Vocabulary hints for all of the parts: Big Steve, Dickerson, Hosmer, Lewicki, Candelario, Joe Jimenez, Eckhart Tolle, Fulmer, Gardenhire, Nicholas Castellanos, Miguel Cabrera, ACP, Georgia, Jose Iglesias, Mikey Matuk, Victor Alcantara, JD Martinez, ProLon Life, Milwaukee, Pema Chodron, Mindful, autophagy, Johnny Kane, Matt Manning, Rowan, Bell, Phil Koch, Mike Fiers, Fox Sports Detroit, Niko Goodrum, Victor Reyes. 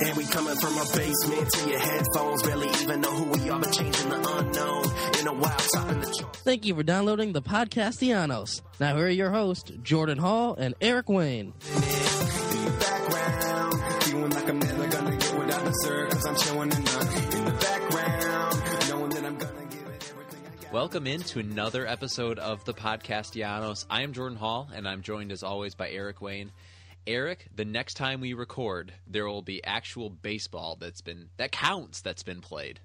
And we coming from a basement to your headphones. Barely even know who we are, but changing the unknown. In a wild top in the charts. Thank you for downloading the Podcastellanos. Now here are your hosts, Jordan Hall and Eric Wayne. Welcome into another episode of the Podcastellanos. I am Jordan Hall, and I'm joined as always by Eric Wayne. Eric, the next time we record, there will be actual baseball that's been played.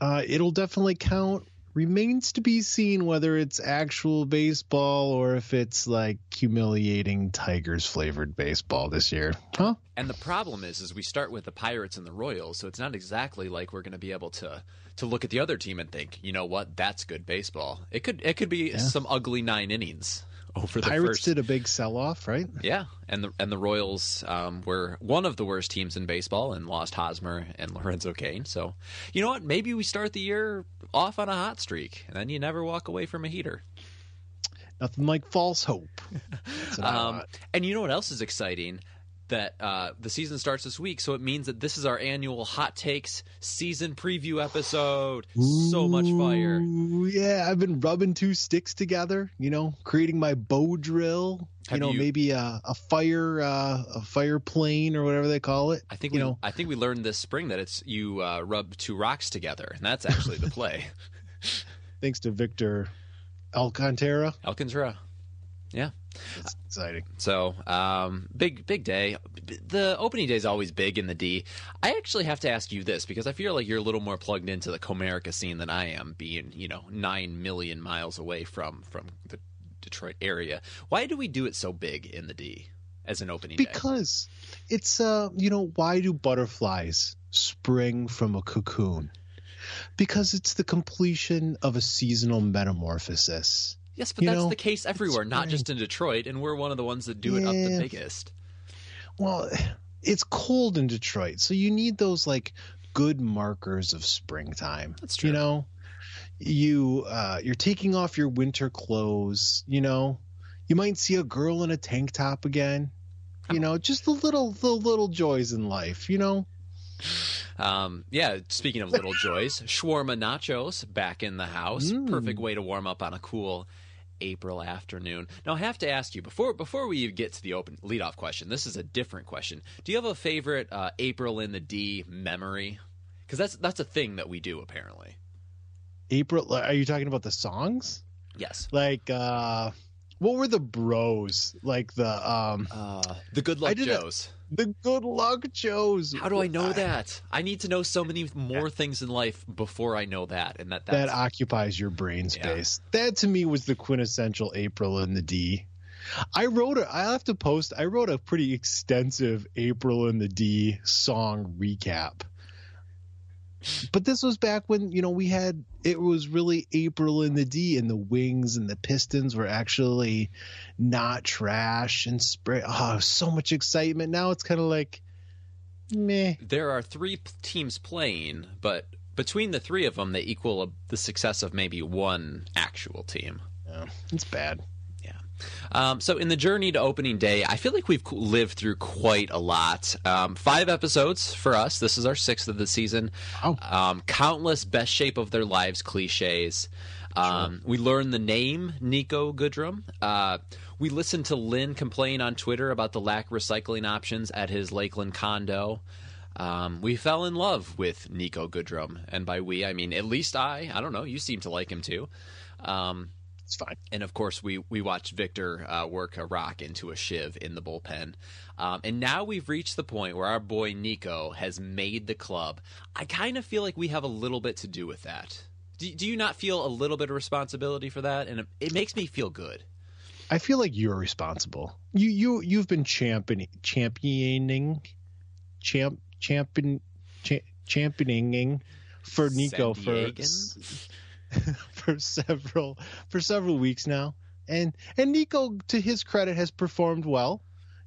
It'll definitely count. Remains to be seen whether it's actual baseball or if it's like humiliating Tigers flavored baseball this year. Huh? And the problem is we start with the Pirates and the Royals, so it's not exactly like we're going to be able to look at the other team and think, you know what, that's good baseball. It could be some ugly 9 innings. Over the Pirates first. Did a big sell-off, right? Yeah, and the Royals were one of the worst teams in baseball and lost Hosmer and Lorenzo Cain. So, you know what? Maybe we start the year off on a hot streak, and then you never walk away from a heater. Nothing like false hope. And you know what else is exciting? That the season starts this week, so it means that this is our annual Hot Takes season preview episode. Ooh, so much fire. Yeah, I've been rubbing two sticks together, you know, creating my bow drill. Maybe a fire plane or whatever they call it. I think we learned this spring that it's you rub two rocks together, and that's actually the play. Thanks to Victor Alcantara. Yeah. That's exciting. So, big day. The opening day is always big in the D. I actually have to ask you this because I feel like you're a little more plugged into the Comerica scene than I am, being, 9 million miles away from the Detroit area. Why do we do it so big in the D as an opening day? Because it's why do butterflies spring from a cocoon? Because it's the completion of a seasonal metamorphosis. Yes, but that's the case everywhere, not just in Detroit, and we're one of the ones that do it up the biggest. Well, it's cold in Detroit, so you need those, good markers of springtime. That's true. You're taking off your winter clothes, You might see a girl in a tank top again. Just the little joys in life, Speaking of little joys, shawarma nachos back in the house. Perfect way to warm up on a cool April afternoon. Now I have to ask you before we get to the open leadoff question. This is a different question. Do you have a favorite April in the D memory? Because that's a thing that we do apparently. April? Are you talking about the songs? Yes. What were the bros like? The Good Luck Joes. The Good Luck Joes. How do I know that? I need to know so many more things in life before I know that, and that occupies your brain space. Yeah. That to me was the quintessential April in the D. I wrote a pretty extensive April in the D song recap. But this was back when, it was really April in the D, and the Wings and the Pistons were actually not trash and spray. Oh, so much excitement. Now it's kind of like, meh. There are 3 teams playing, but between the 3 of them, they equal the success of maybe one actual team. Yeah, it's bad. So in the journey to opening day, I feel like we've lived through quite a lot. 5 episodes for us. This is our 6th of the season. Oh. Countless best shape of their lives cliches. Sure. We learned the name Niko Goodrum. We listened to Lynn complain on Twitter about the lack of recycling options at his Lakeland condo. We fell in love with Niko Goodrum. And by we, I mean at least I don't know. You seem to like him too. It's fine. And of course, we watched Victor work a rock into a shiv in the bullpen. And now we've reached the point where our boy Niko has made the club. I kind of feel like we have a little bit to do with that. Do you not feel a little bit of responsibility for that? And it makes me feel good. I feel like you're responsible. You've been championing for Niko for several weeks now, and Niko, to his credit, has performed well.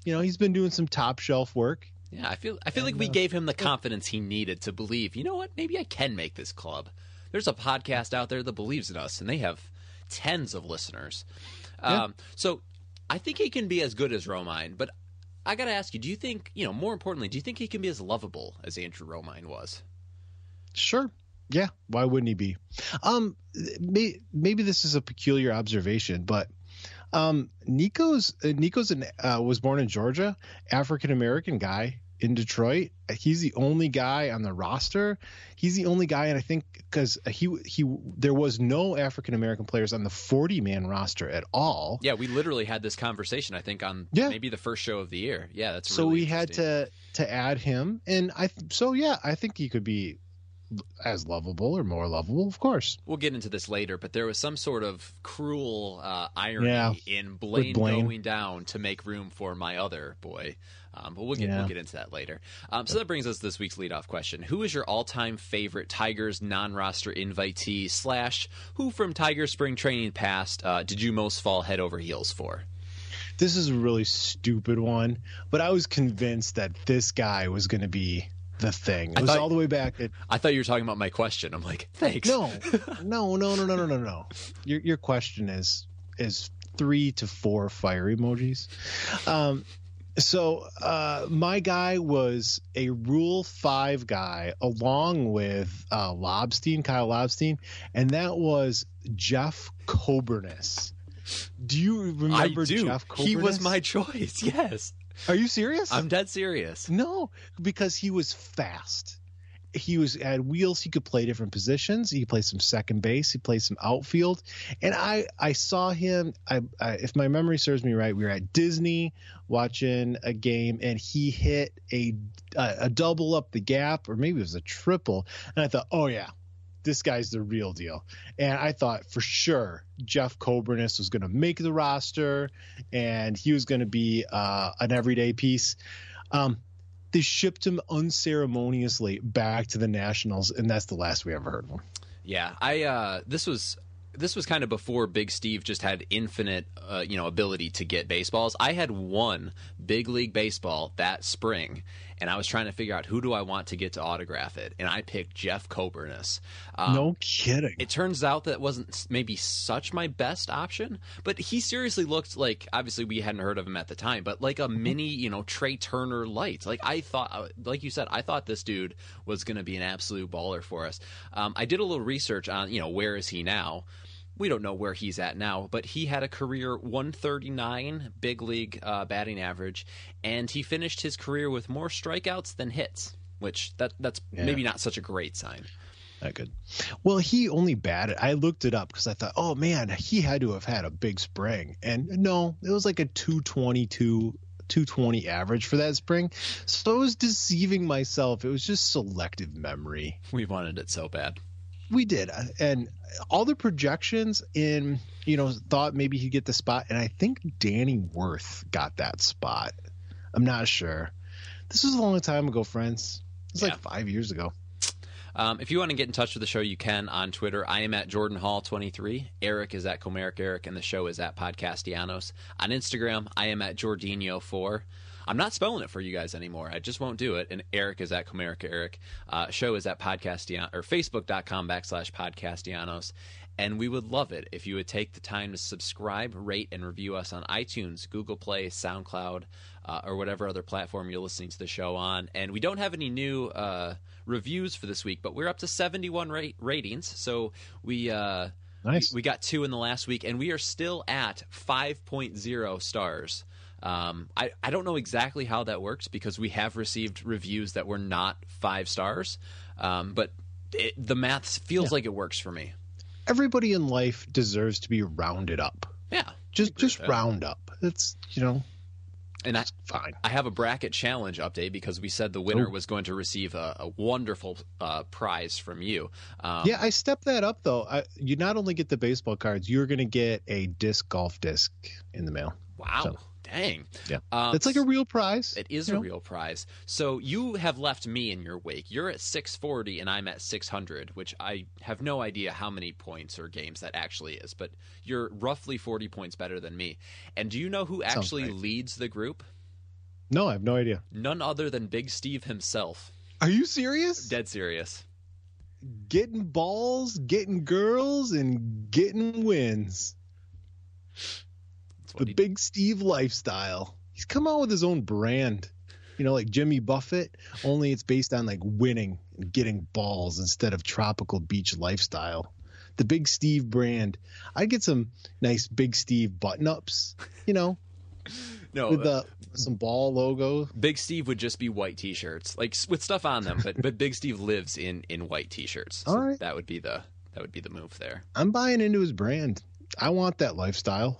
He's been doing some top shelf work. Yeah, I feel like we gave him the confidence he needed to believe. You know what? Maybe I can make this club. There's a podcast out there that believes in us, and they have tens of listeners. So I think he can be as good as Romine, but I got to ask you, do you think, you know, more importantly, do you think he can be as lovable as Andrew Romine was? Sure. Yeah. Why wouldn't he be? Maybe this is a peculiar observation, but Niko's was born in Georgia, African-American guy in Detroit. He's the only guy on the roster. He's the only guy. And I think because there was no African-American players on the 40-man roster at all. Yeah, we literally had this conversation, I think, on maybe the first show of the year. Yeah, that's so really we had to add him. And I think he could be as lovable or more lovable, of course. We'll get into this later, but there was some sort of cruel irony in Blaine going down to make room for my other boy. But we'll get into that later. So that brings us to this week's leadoff question. Who is your all-time favorite Tigers non-roster invitee / who from Tigers spring training past did you most fall head over heels for? This is a really stupid one, but I was convinced that this guy was going to be the thing. It was all the way back. I thought you were talking about my question. I'm like, thanks. No. Your question is 3 to 4 fire emojis. So my guy was a Rule 5 guy along with Kyle Lobstein, and that was Jeff Kobernus. Do you remember Jeff Kobernus? He was my choice, yes. Are you serious? I'm dead serious. No, because he was fast. He had wheels. He could play different positions. He played some second base. He played some outfield. And I saw him. I if my memory serves me right, we were at Disney watching a game, and he hit a double up the gap, or maybe it was a triple. And I thought, oh yeah, this guy's the real deal. And I thought for sure Jeff Kobernus was going to make the roster, and he was going to be an everyday piece. They shipped him unceremoniously back to the Nationals, and that's the last we ever heard of him. Yeah, this was kind of before Big Steve just had infinite, ability to get baseballs. I had one big league baseball that spring, and I was trying to figure out who do I want to get to autograph it, and I picked Jeff Kobernus. No kidding. It turns out that wasn't maybe such my best option, but he seriously looked like, obviously we hadn't heard of him at the time, but like a mini, Trey Turner light. Like I thought, like you said, I thought this dude was going to be an absolute baller for us. I did a little research on, where is he now? We don't know where he's at now, but he had a career 139 big league batting average, and he finished his career with more strikeouts than hits, which that's maybe not such a great sign. Not good. Well, he only batted. I looked it up because I thought, oh man, he had to have had a big spring, and no, it was like a 220 average for that spring. So I was deceiving myself. It was just selective memory. We wanted it so bad. We did, and all the projections thought maybe he'd get the spot, and I think Danny Worth got that spot. I'm not sure. This was a long time ago, friends. It's like 5 years ago. If you want to get in touch with the show, you can on Twitter. I am at JordanHall23. Eric is at Comerica Eric, and the show is at Podcastellanos. On Instagram, I am at Jordinho4. I'm not spelling it for you guys anymore. I just won't do it. And Eric is at Comerica Eric. Show is at Podcastianos, or Facebook.com/Podcastianos. And we would love it if you would take the time to subscribe, rate, and review us on iTunes, Google Play, SoundCloud, or whatever other platform you're listening to the show on. And we don't have any new reviews for this week, but we're up to 71 ratings. So we... nice. We got 2 in the last week, and we are still at 5.0 stars. I don't know exactly how that works because we have received reviews that were not 5 stars, but the math feels like it works for me. Everybody in life deserves to be rounded up. Yeah, just round up. It's and that's fine. I have a bracket challenge update because we said the winner was going to receive a wonderful prize from you. I stepped that up, though. You not only get the baseball cards, you're going to get a disc golf disc in the mail. Wow. So. Dang. Yeah. It's like a real prize. It is a real prize. So you have left me in your wake. You're at 640 and I'm at 600, which I have no idea how many points or games that actually is, but you're roughly 40 points better than me. And do you know who actually leads the group? No, I have no idea. None other than Big Steve himself. Are you serious? Dead serious. Getting balls, getting girls, and getting wins. The Big Steve lifestyle. he's come out with his own brand, you know, like Jimmy Buffett, only it's based on like winning and getting balls instead of tropical beach lifestyle. The Big Steve brand. I'd get some nice Big Steve button ups, you know. No, with some ball logo. Big Steve would just be white T-shirts, like with stuff on them. But Big Steve lives in white T-shirts. So all right, that would be the move there. I'm buying into his brand. I want that lifestyle.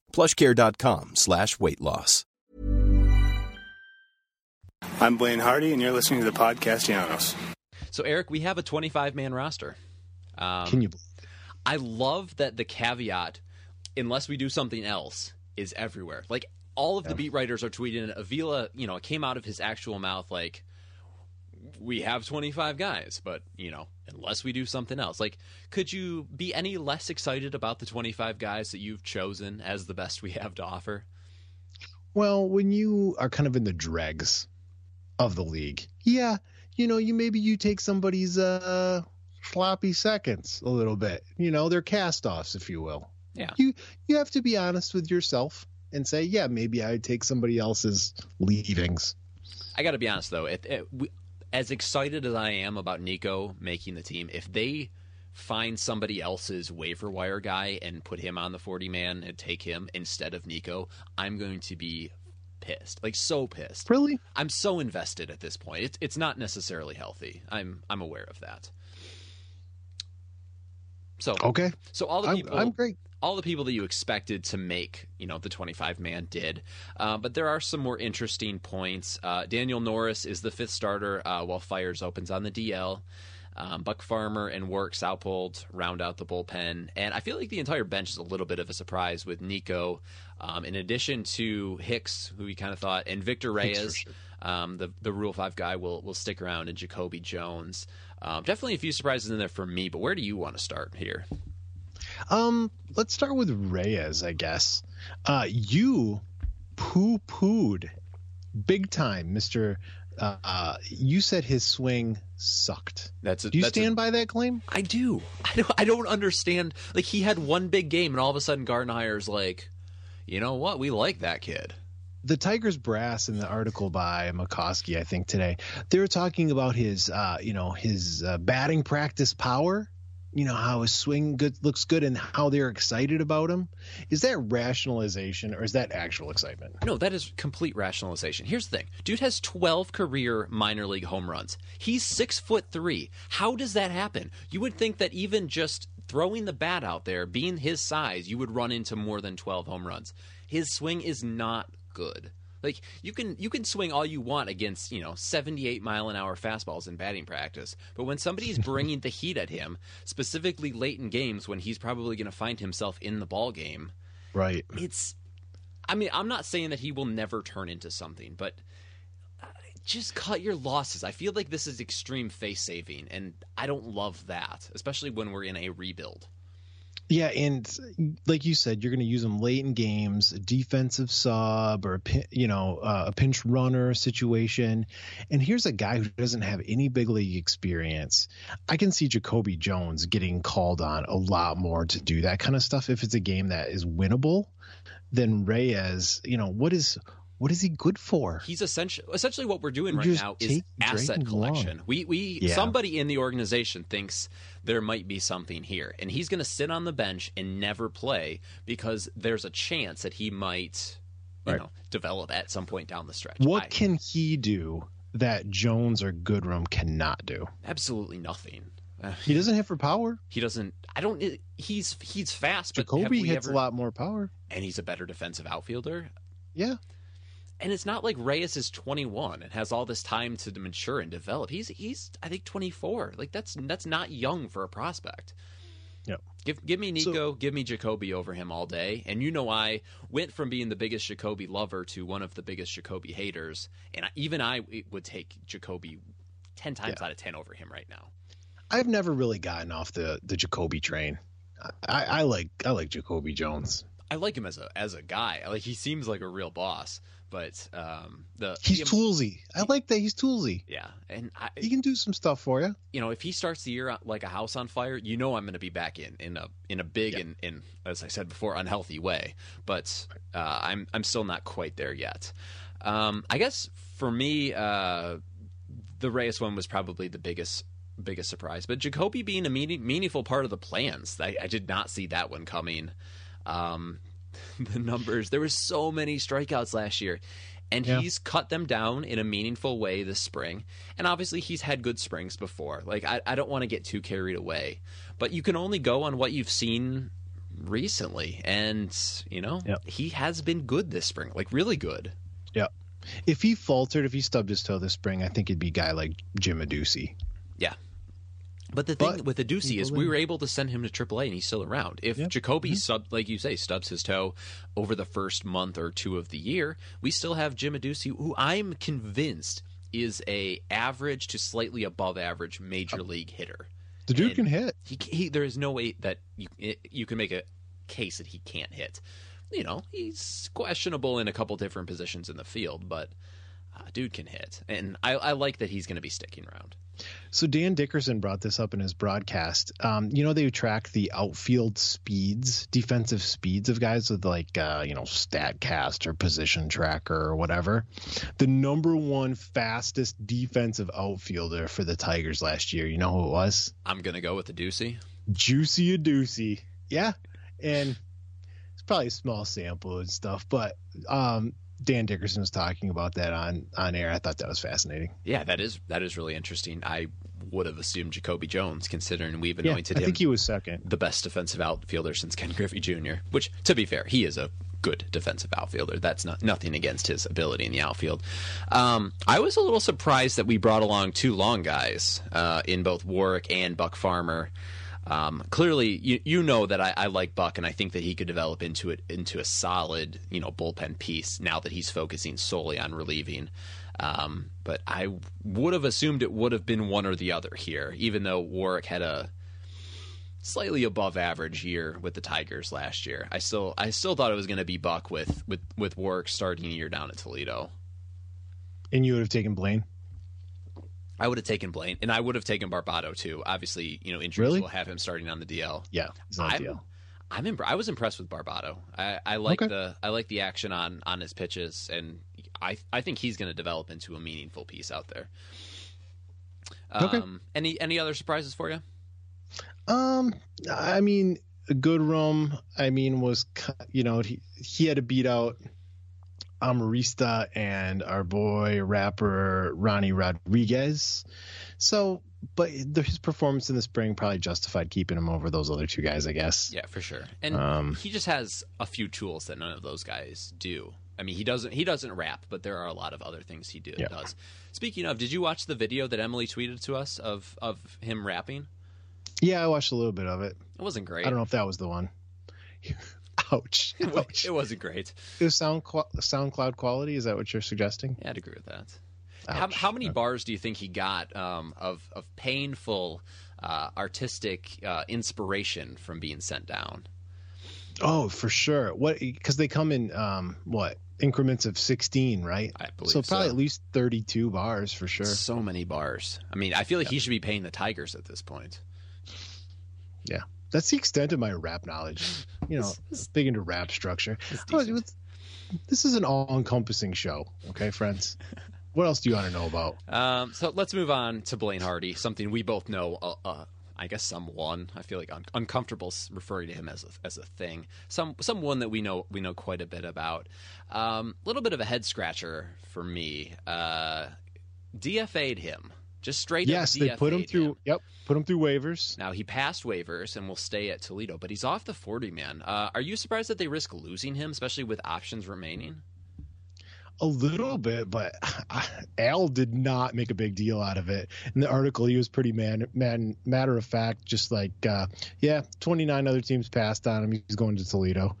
PlushCare.com/weight loss. I'm Blaine Hardy, and you're listening to the Podcastellanos. So, Eric, we have a 25-man roster. Can you believe it? I love that the caveat, unless we do something else, is everywhere. Like, all of the beat writers are tweeting, and Avila, you know, it came out of his actual mouth like, we have 25 guys, but, you know, unless we do something else. Like, could you be any less excited about the 25 guys that you've chosen as the best we have to offer? Well, when you are kind of in the dregs of the league, yeah, you know, maybe you take somebody's sloppy seconds a little bit. You know, their cast-offs, if you will. Yeah. You have to be honest with yourself and say, yeah, maybe I take somebody else's leavings. I got to be honest, though. As excited as I am about Niko making the team, if they find somebody else's waiver wire guy and put him on the 40-man and take him instead of Niko, I'm going to be pissed. Like, so pissed. Really? I'm so invested at this point. It's not necessarily healthy. I'm aware of that. So okay. So all the people, I'm great. All the people that you expected to make, you know, the 25-man did. But there are some more interesting points. Daniel Norris is the fifth starter while Fiers opens on the DL. Buck Farmer and Warwick Saupold round out the bullpen. And I feel like the entire bench is a little bit of a surprise with Niko, in addition to Hicks, who we kind of thought, and Victor Reyes, sure. The Rule 5 guy, will stick around, and Jacoby Jones. Definitely a few surprises in there for me, but where do you want to start here? Let's start with Reyes, I guess. You poo-pooed big time, Mr. You said his swing sucked. Do you stand by that claim? I do. I don't understand. Like, he had one big game, and all of a sudden Gardenhire's like, you know what? We like that kid. The Tigers brass in the article by McCoskey, I think today, they were talking about his batting practice power. You know, how his swing looks good and how they're excited about him. Is that rationalization or is that actual excitement? No, that is complete rationalization. Here's the thing. Dude has 12 career minor league home runs. He's 6'3". How does that happen? You would think that even just throwing the bat out there, being his size, you would run into more than 12 home runs. His swing is not good. Like, you can swing all you want against, you know, 78-mile-an-hour fastballs in batting practice, but when somebody's bringing the heat at him, specifically late in games when he's probably going to find himself in the ball game, right? I'm not saying that he will never turn into something, but just cut your losses. I feel like this is extreme face-saving, and I don't love that, especially when we're in a rebuild. Yeah, and like you said, you're going to use him late in games, a defensive sub or a pinch runner situation. And here's a guy who doesn't have any big league experience. I can see Jacoby Jones getting called on a lot more to do that kind of stuff if it's a game that is winnable. Then Reyes, you know, what is he good for? He's essentially what we're doing right now is asset collection. We somebody in the organization thinks there might be something here, and he's going to sit on the bench and never play because there's a chance that he might you know, develop at some point down the stretch. What can he do that Jones or Goodrum cannot do? Absolutely nothing. He doesn't hit for power. He doesn't. I don't. He's fast. Jacoby hits a lot more power, and he's a better defensive outfielder. Yeah. And it's not like Reyes is 21 and has all this time to mature and develop. He's I think 24. Like that's not young for a prospect. Yeah. Give me Niko, give me Jacoby over him all day. And you know, I went from being the biggest Jacoby lover to one of the biggest Jacoby haters. And I would take Jacoby 10 times out of 10 over him right now. I've never really gotten off the Jacoby train. I like Jacoby Jones. I like him as a guy. Like he seems like a real boss. But he's toolsy. I like that he's toolsy. Yeah, and he can do some stuff for you. You know, if he starts the year like a house on fire, you know I'm going to be back in a big and in, as I said before, unhealthy way. But I'm still not quite there yet. I guess for me, the Reyes one was probably the biggest surprise. But Jacoby being a meaningful part of the plans, I did not see that one coming. The numbers, there were so many strikeouts last year, and he's cut them down in a meaningful way this spring. And obviously he's had good springs before. Like I don't want to get too carried away, but you can only go on what you've seen recently. And you know, he has been good this spring, like really good. Yeah. If he faltered, if he stubbed his toe this spring, I think it'd be a guy like Jim Adduci. Yeah. But the thing with Adduci is we were able to send him to AAA, and he's still around. If Jacoby, like you say, stubs his toe over the first month or two of the year, we still have Jim Adduci, who I'm convinced is a average to slightly above average major league hitter. The dude can hit. He there is no way that you can make a case that he can't hit. You know, he's questionable in a couple different positions in the field, but dude can hit. And I like that he's going to be sticking around. So Dan Dickerson brought this up in his broadcast. You know, they track the outfield speeds, defensive speeds of guys with like, you know, StatCast or Position Tracker or whatever. The number one fastest defensive outfielder for the Tigers last year. You know who it was? I'm going to go with Adduci. Juicy Adduci. Yeah. And it's probably a small sample and stuff, but Dan Dickerson was talking about that on air. I thought that was fascinating. Yeah, that is really interesting. I would have assumed Jacoby Jones, considering we've anointed him. I think he was second, the best defensive outfielder since Ken Griffey Jr. Which, to be fair, he is a good defensive outfielder. That's nothing against his ability in the outfield. I was a little surprised that we brought along two long guys in both Warwick and Buck Farmer. Clearly, you know that I like Buck, and I think that he could develop into a solid, you know, bullpen piece now that he's focusing solely on relieving. But I would have assumed it would have been one or the other here, even though Warwick had a slightly above average year with the Tigers last year. I still thought it was going to be Buck with Warwick starting the year down at Toledo. And you would have taken Blaine? I would have taken Blaine, and I would have taken Barbato too. Obviously, you know, injuries will have him starting on the DL. Yeah, he's on DL. I was impressed with Barbato. I like the action on his pitches, and I think he's going to develop into a meaningful piece out there. Any other surprises for you? I mean, Goodrum. I mean, was, you know, he had to beat out Amarista and our boy rapper Ronnie Rodriguez. So, but his performance in the spring probably justified keeping him over those other two guys, I guess. Yeah, for sure. And he just has a few tools that none of those guys do. I mean, he doesn't rap, but there are a lot of other things he does. Speaking of, did you watch the video that Emily tweeted to us of him rapping? Yeah, I watched a little bit of it. It wasn't great. I don't know if that was the one. Ouch. It wasn't great. It was SoundCloud quality? Is that what you're suggesting? Yeah, I'd agree with that. How many bars do you think he got of painful artistic inspiration from being sent down? Oh, for sure. What? Because they come in increments of 16, right? I believe so. Probably at least 32 bars for sure. So many bars. I mean, I feel like he should be paying the Tigers at this point. Yeah. That's the extent of my rap knowledge. You know, big into rap structure. This is an all-encompassing show, okay, friends? What else do you want to know about? So let's move on to Blaine Hardy, something we both know I guess someone. I feel like uncomfortable referring to him as a thing. Someone that we know quite a bit about. Little bit of a head scratcher for me. DFA'd him. Just straight up. Yes, they put him through. Yep, put him through waivers. Now he passed waivers and will stay at Toledo, but he's off the 40-man. Are you surprised that they risk losing him, especially with options remaining? A little bit, but Al did not make a big deal out of it. In the article, he was pretty matter of fact, just like, 29 other teams passed on him. He's going to Toledo,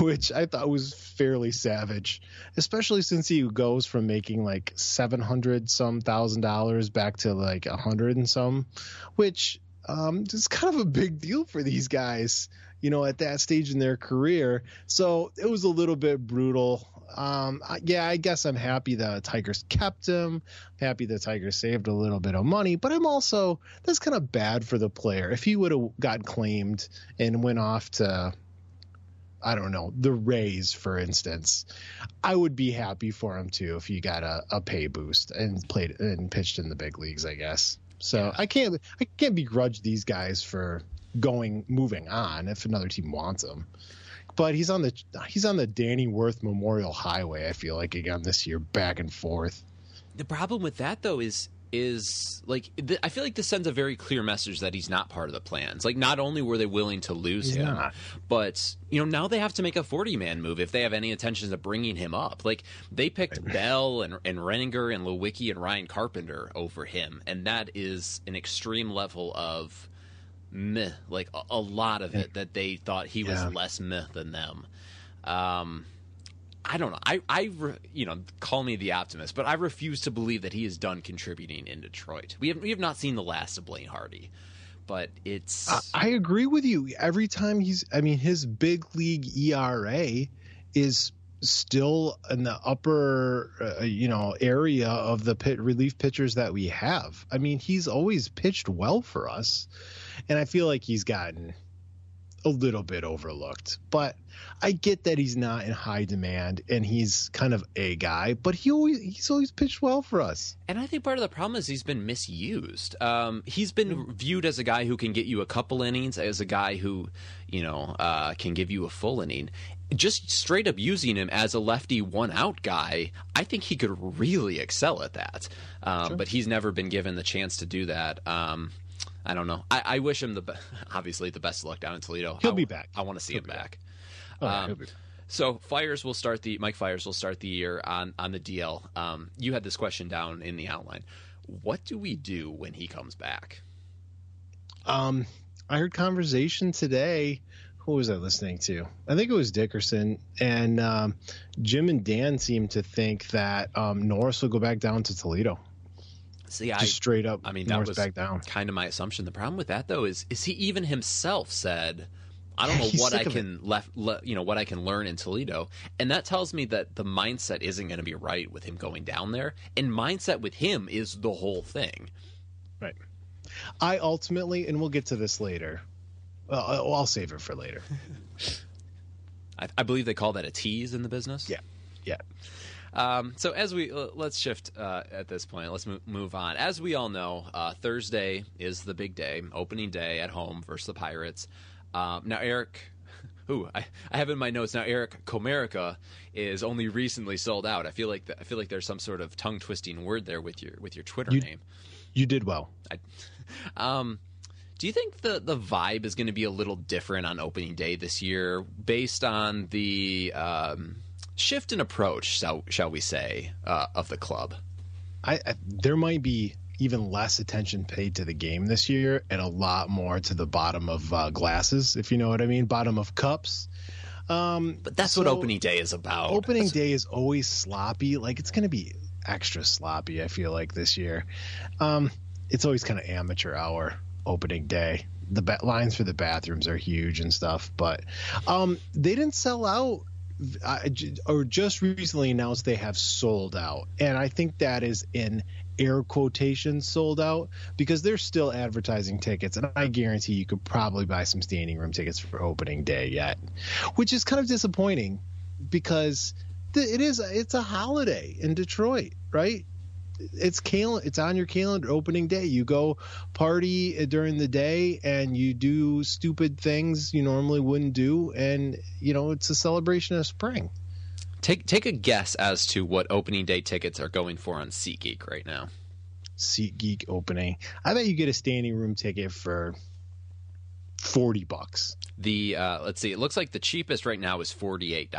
which I thought was fairly savage, especially since he goes from making like $700,000 back to like $100,000, which is kind of a big deal for these guys, you know, at that stage in their career. So it was a little bit brutal. I guess I'm happy the Tigers kept him. I'm happy the Tigers saved a little bit of money, but I'm also, that's kind of bad for the player. If he would have got claimed and went off to, I don't know, the Rays, for instance, I would be happy for him too if he got a pay boost and played and pitched in the big leagues, I guess. So yeah. I can't begrudge these guys for moving on if another team wants him. But he's on the Danny Worth Memorial Highway, I feel like, again this year, back and forth. The problem with that, though, is like I feel like this sends a very clear message that he's not part of the plans. Like, not only were they willing to lose him, but now they have to make a 40-man move if they have any intentions of bringing him up. Like, they picked Bell and Renninger and Lewicki and Ryan Carpenter over him, and that is an extreme level of meh, like a lot of it that they thought he was less meh than them. I don't know. Call me the optimist, but I refuse to believe that he is done contributing in Detroit. We have not seen the last of Blaine Hardy, but it's. I agree with you. Every time his big league ERA is still in the upper area of the relief pitchers that we have. I mean, he's always pitched well for us, and I feel like he's gotten a little bit overlooked. But I get that he's not in high demand and he's kind of a guy, but he's always pitched well for us. And I think part of the problem is he's been misused. He's been viewed as a guy who can get you a couple innings, as a guy who, can give you a full inning. Just straight up using him as a lefty one-out guy, I think he could really excel at that. Sure. But he's never been given the chance to do that. I don't know. I wish him the best of luck down in Toledo. He'll be back. I want to see him back. So Mike Fiers will start the year on the DL. You had this question down in the outline. What do we do when he comes back? I heard conversation today. Who was I listening to? I think it was Dickerson. And Jim and Dan seemed to think that Norris will go back down to Toledo. See, just straight up. I mean, that was back down. Kind of my assumption. The problem with that, though, is he even himself said, "I don't know what I can what I can learn in Toledo," and that tells me that the mindset isn't going to be right with him going down there. And mindset with him is the whole thing, right? I ultimately, and we'll get to this later. Well, I'll save it for later. I believe they call that a tease in the business. Yeah. So as let's shift at this point. Let's move on. As we all know, Thursday is the big day, opening day at home versus the Pirates. Now, Eric, who I have in my notes now, Eric, Comerica is only recently sold out. I feel like there's some sort of tongue twisting word there with your Twitter name. You did well. Do you think the vibe is going to be a little different on opening day this year based on the shift in approach, shall we say, of the club? There might be even less attention paid to the game this year and a lot more to the bottom of glasses, if you know what I mean, bottom of cups. But that's what opening day is about. Opening day is always sloppy. Like, it's going to be extra sloppy, I feel like, this year. It's always kind of amateur hour opening day. The lines for the bathrooms are huge and stuff, but they didn't sell out. Or just recently announced they have sold out, and I think that is in air quotations sold out because they're still advertising tickets, and I guarantee you could probably buy some standing room tickets for opening day yet, which is kind of disappointing because it's a holiday in Detroit, right? it's on your calendar, opening day. You go party during the day and you do stupid things you normally wouldn't do, and you know, it's a celebration of spring. Take a guess as to what opening day tickets are going for on SeatGeek right now. SeatGeek opening. I bet you get a standing room ticket for $40. The let's see, it looks like the cheapest right now is $48.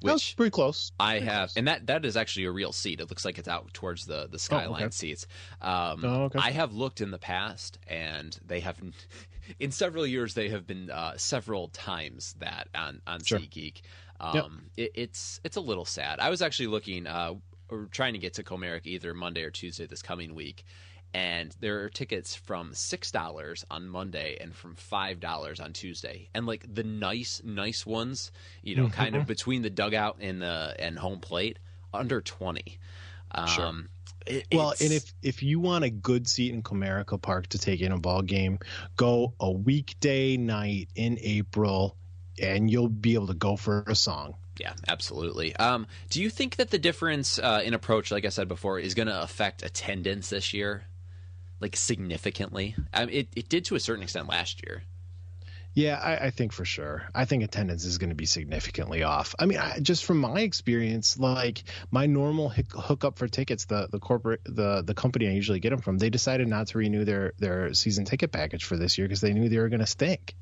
Which that's pretty close. And that is actually a real seat. It looks like it's out towards the skyline seats. I have looked in the past, and they have, in several years, they have been several times that on SeatGeek. It's a little sad. I was actually looking, trying to get to Comerica either Monday or Tuesday this coming week, and there are tickets from $6 on Monday and from $5 on Tuesday. And like the nice ones, you know, kind of between the dugout and home plate, under $20. And if you want a good seat in Comerica Park to take in a ball game, go a weekday night in April, and you'll be able to go for a song. Yeah, absolutely. Do you think that the difference in approach, like I said before, is going to affect attendance this year, like significantly? I mean, it did to a certain extent last year. Yeah, I think for sure. I think attendance is going to be significantly off. I mean, just from my experience, like my normal hookup for tickets, the company I usually get them from, they decided not to renew their season ticket package for this year because they knew they were going to stink.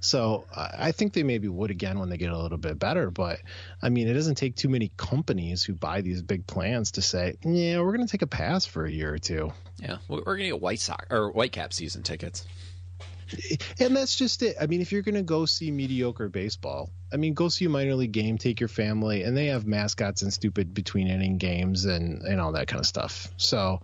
So I think they maybe would again when they get a little bit better. But, I mean, it doesn't take too many companies who buy these big plans to say, yeah, we're going to take a pass for a year or two. Yeah, we're going to get White Cap season tickets. And that's just it. I mean, if you're going to go see mediocre baseball, I mean, go see a minor league game, take your family, and they have mascots and stupid between inning games and all that kind of stuff. So,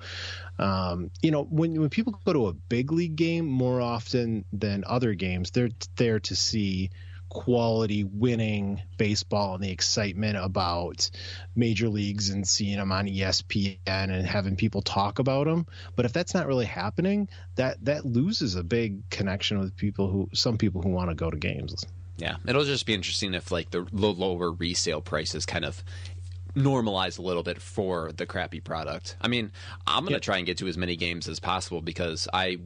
you know, when people go to a big league game more often than other games, they're there to see quality winning baseball and the excitement about major leagues and seeing them on ESPN and having people talk about them. But if that's not really happening, that loses a big connection with some people who want to go to games. Yeah, it'll just be interesting if like the lower resale prices kind of normalize a little bit for the crappy product. I mean, I'm going to try and get to as many games as possible because I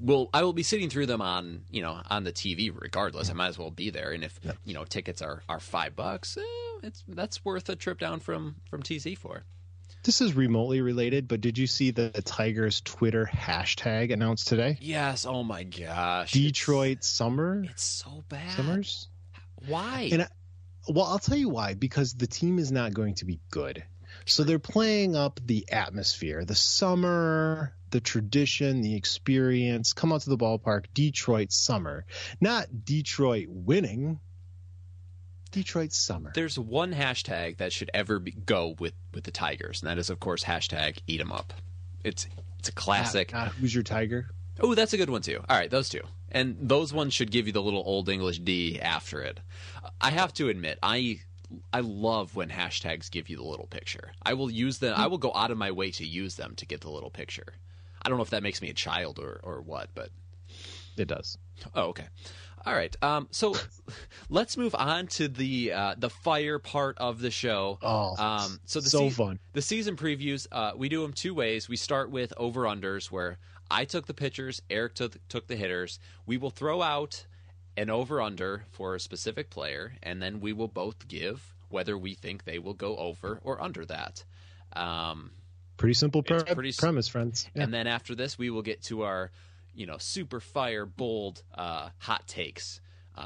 will be sitting through them on the TV regardless. I might as well be there. And if you know, tickets are $5, that's worth a trip down from TC for. This is remotely related, but did you see the Tigers Twitter hashtag announced today? Yes. Oh my gosh. Detroit summer. It's so bad. Summers. Why? And well, I'll tell you why. Because the team is not going to be good. So they're playing up the atmosphere, the summer, the tradition, the experience. Come out to the ballpark, Detroit summer. Not Detroit winning, Detroit summer. There's one hashtag that should ever go with the Tigers, and that is, of course, hashtag eat 'em up. It's a classic. Who's your Tiger? Oh, that's a good one, too. All right, those two. And those ones should give you the little Old English D after it. I have to admit, I love when hashtags give you the little picture. I will use them. I will go out of my way to use them to get the little picture. I don't know if that makes me a child or what, but it does. Oh, okay. All right. So let's move on to the fire part of the show. Oh, fun. The season previews, we do them two ways. We start with over-unders, where I took the pitchers, Eric took the hitters. We will throw out an over-under for a specific player, and then we will both give whether we think they will go over or under that. Pretty simple premise, friends. Yeah. And then after this, we will get to our, you know, super fire bold hot takes,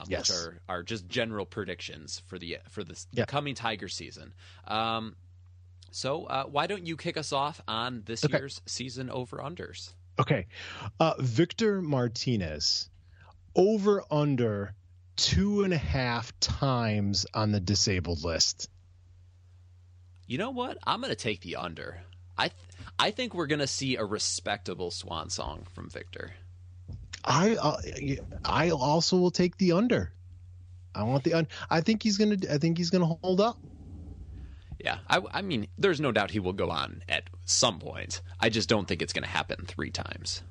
which are just general predictions for the coming Tiger season. So why don't you kick us off on this year's season over-unders? Okay. Victor Martinez. Over under 2.5 times on the disabled list. You know what? I'm going to take the under. I think we're going to see a respectable swan song from Victor. I also will take the under. I want the under. I think he's going to hold up. Yeah, I mean, there's no doubt he will go on at some point. I just don't think it's going to happen 3 times.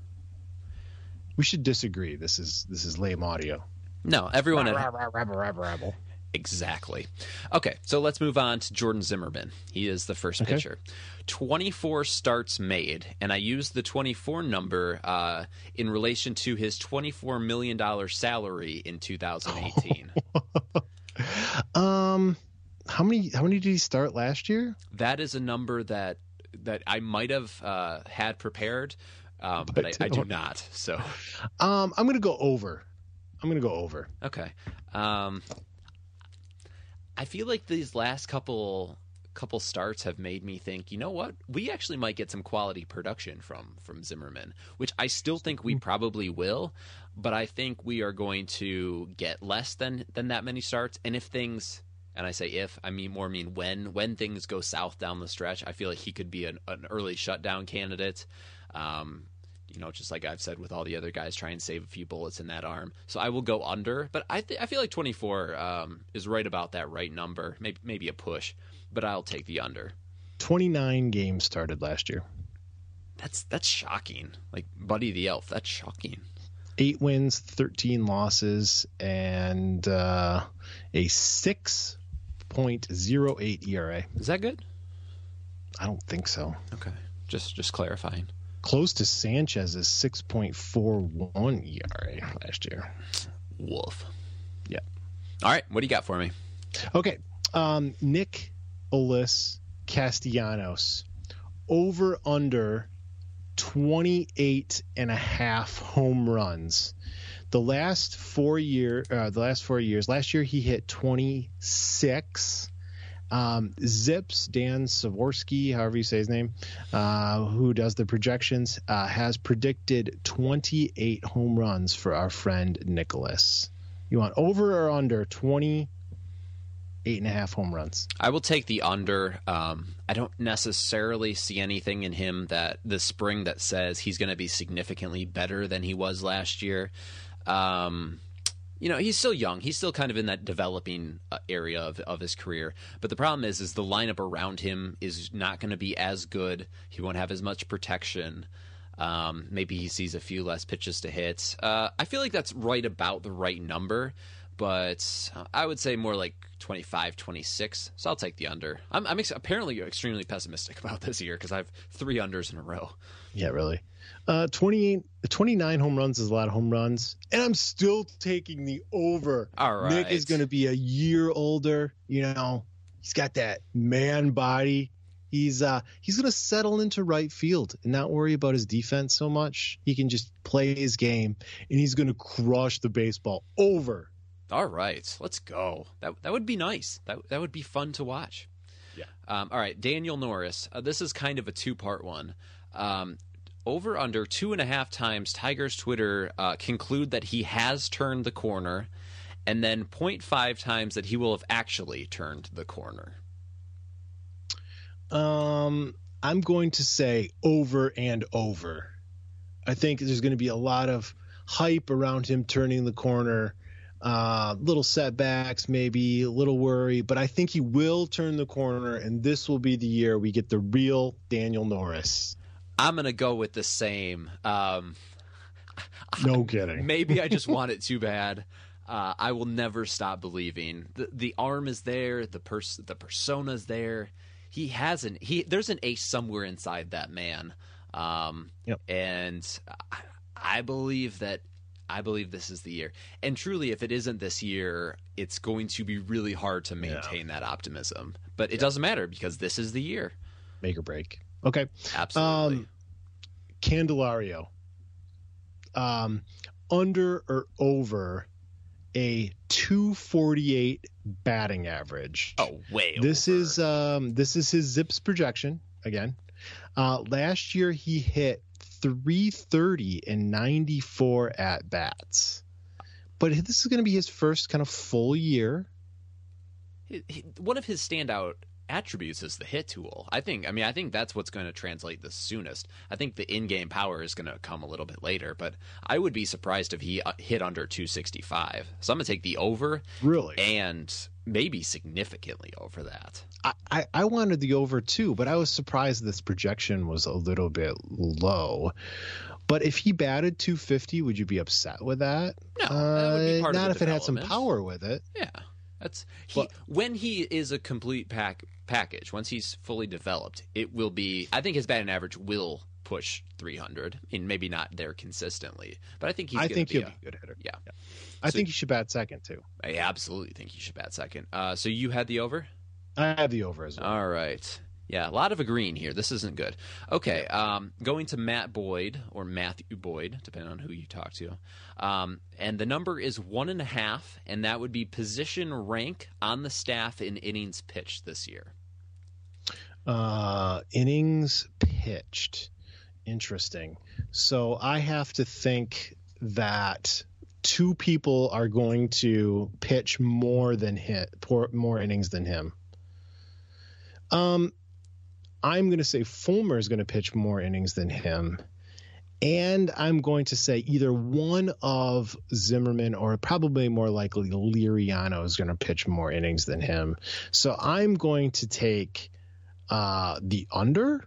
We should disagree. This is lame audio. No, everyone at Exactly. Okay, so let's move on to Jordan Zimmerman. He is the first pitcher. 24 starts made, and I used the 24 number in relation to his $24 million salary in 2018. How many did he start last year? That is a number that I might have had prepared, but I do not. So I'm going to go over. Okay. I feel like these last couple starts have made me think, you know what? We actually might get some quality production from Zimmerman, which I still think we probably will, but I think we are going to get less than that many starts. And if things, and I say if, I mean more mean when things go south down the stretch, I feel like he could be an early shutdown candidate. You know, just like I've said with all the other guys, try and save a few bullets in that arm. So I will go under, but I feel like 24 is right about that right number. Maybe a push, but I'll take the under. 29 games started last year. That's shocking. Like Buddy the Elf, that's shocking. 8 wins, 13 losses, and a 6.08 ERA. Is that good? I don't think so. Okay, just clarifying. Close to Sanchez's 6.41 ERA last year. Wolf. Yeah. All right. What do you got for me? Okay. Nick Ollis Castellanos. Over under 28.5 home runs. The last four years. Last year he hit 26. Zips, Dan Savorsky, however you say his name, who does the projections, has predicted 28 home runs for our friend Nicholas. You want over or under 28.5 home runs? I will take the under. I don't necessarily see anything in him that this spring that says he's going to be significantly better than he was last year. You know, he's still young. He's still kind of in that developing area of his career. But the problem is the lineup around him is not going to be as good. He won't have as much protection. Maybe he sees a few less pitches to hit. I feel like that's right about the right number, but I would say more like 25, 26. So I'll take the under. I'm apparently extremely pessimistic about this year because I have 3 unders in a row. Yeah, really. 29 home runs is a lot of home runs, and I'm still taking the over. All right. Nick is going to be a year older. You know, he's got that man body. He's going to settle into right field and not worry about his defense so much. He can just play his game, and he's going to crush the baseball. Over. All right, let's go. That would be nice. That would be fun to watch. Yeah. All right, Daniel Norris. This is kind of a two-part one. Over under 2.5 times, Tigers Twitter conclude that he has turned the corner, and then 0.5 times that he will have actually turned the corner. I'm going to say over and over. I think there's going to be a lot of hype around him turning the corner, little setbacks, maybe a little worry, but I think he will turn the corner, and this will be the year we get the real Daniel Norris. I'm going to go with the same. No kidding. Maybe I just want it too bad. I will never stop believing. The arm is there. The persona's there. He has there's an ace somewhere inside that man. Yep. And I believe this is the year. And truly, if it isn't this year, it's going to be really hard to maintain that optimism. But it doesn't matter because this is the year. Make or break. Okay. Absolutely. Candelario. Under or over a 248 batting average. Oh, way this over. This is his Zips projection again. Last year he hit 330 and 94 at bats. But this is going to be his first kind of full year. One of his standout attributes is the hit tool. I think that's what's going to translate the soonest. I think the in-game power is going to come a little bit later, but I would be surprised if he hit under 265. So I'm going to take the over. Really? And maybe significantly over that. I wanted the over too, but I was surprised this projection was a little bit low. But if he batted 250, would you be upset with that? No, that would be part of the development. Not if it had some power with it. Yeah. When he is a complete package, once he's fully developed, it will be. I think his batting average will push 300. I mean, maybe not there consistently, but I think he's. I think he'll be a good hitter. Yeah. I think he should bat second too. I absolutely think he should bat second. So you had the over? I had the over as well. All right. Yeah, a lot of agreeing here. This isn't good. Okay, going to Matt Boyd or Matthew Boyd, depending on who you talk to. And the number is 1.5, and that would be position rank on the staff in innings pitched this year. Innings pitched. Interesting. So I have to think that two people are going to pitch more innings than him. I'm going to say Fulmer is going to pitch more innings than him. And I'm going to say either one of Zimmerman or probably more likely Liriano is going to pitch more innings than him. So I'm going to take the under,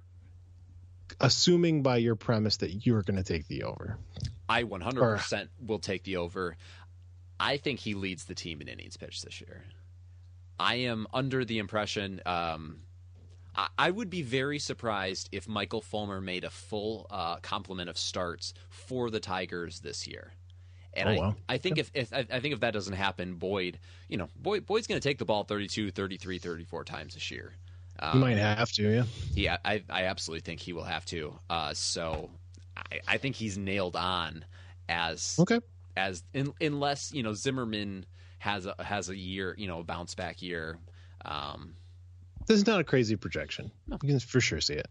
assuming by your premise that you're going to take the over. I 100% will take the over. I think he leads the team in innings pitched this year. I am under the impression I would be very surprised if Michael Fulmer made a full complement of starts for the Tigers this year. And I think if that doesn't happen, Boyd's going to take the ball 32, 33, 34 times this year. He might have to, yeah. Yeah, I absolutely think he will have to. So I think he's nailed on unless, Zimmerman has a year, a bounce back year. This is not a crazy projection. No. You can for sure see it.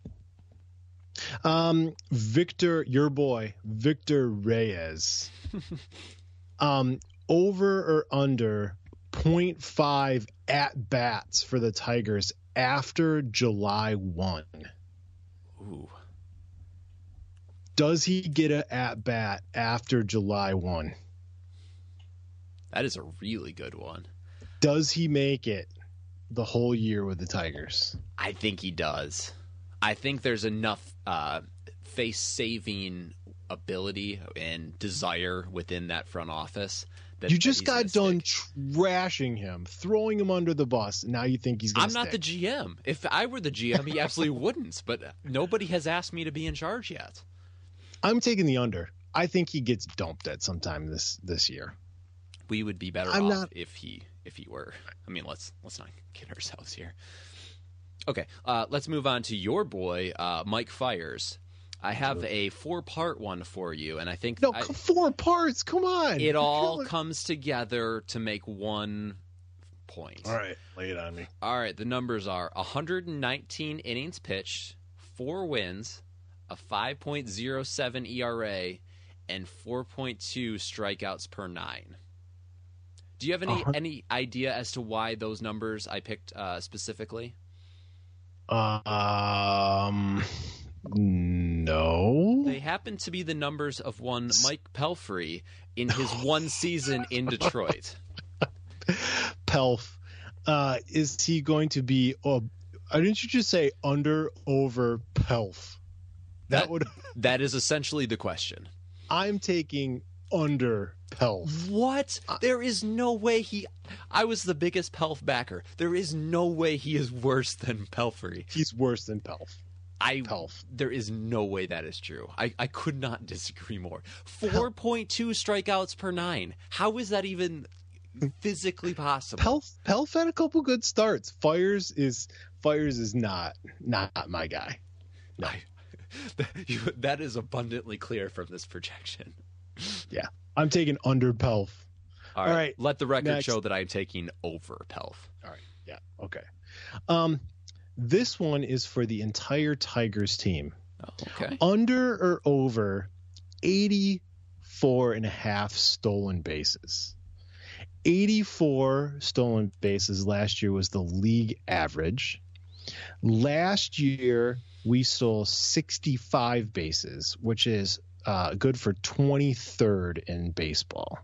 Victor Reyes. Over or under 0.5 at-bats for the Tigers after July 1. Ooh. Does he get an at-bat after July 1? That is a really good one. Does he make it the whole year with the Tigers? I think he does. I think there's enough face-saving ability and desire within that front office. That, you just got done trashing him, throwing him under the bus. Now you think he's going to stick. I'm not the GM. If I were the GM, he absolutely wouldn't. But nobody has asked me to be in charge yet. I'm taking the under. I think he gets dumped at sometime this year. We would be better off if he were. I mean, let's not kid ourselves here. Okay, let's move on to your boy, Mike Fiers. I have a 4-part one for you, and I think... No, 4 parts, come on! It all comes together to make one point. All right, lay it on me. All right, the numbers are 119 innings pitched, 4 wins, a 5.07 ERA, and 4.2 strikeouts per 9. Do you have any idea as to why those numbers I picked specifically? No. They happen to be the numbers of one Mike Pelfrey in his one season in Detroit. Pelf. Is he going to be... didn't you just say under, over, Pelf? That is essentially the question. I'm taking... under Pelf. What? There is no way I was the biggest Pelf backer. There is no way he is worse than Pelfrey. He's worse than Pelf. There is no way that is true. I could not disagree more. 4.2 strikeouts per 9. How is that even physically possible? Pelf had a couple good starts. Fiers is not my guy. No. That is abundantly clear from this projection. Yeah, I'm taking under Pelf. All right. Let the record show that I'm taking over Pelf. All right. Yeah. Okay. This one is for the entire Tigers team. Oh, okay. Under or over 84.5 stolen bases. 84 stolen bases last year was the league average. Last year, we stole 65 bases, which is good for 23rd in baseball.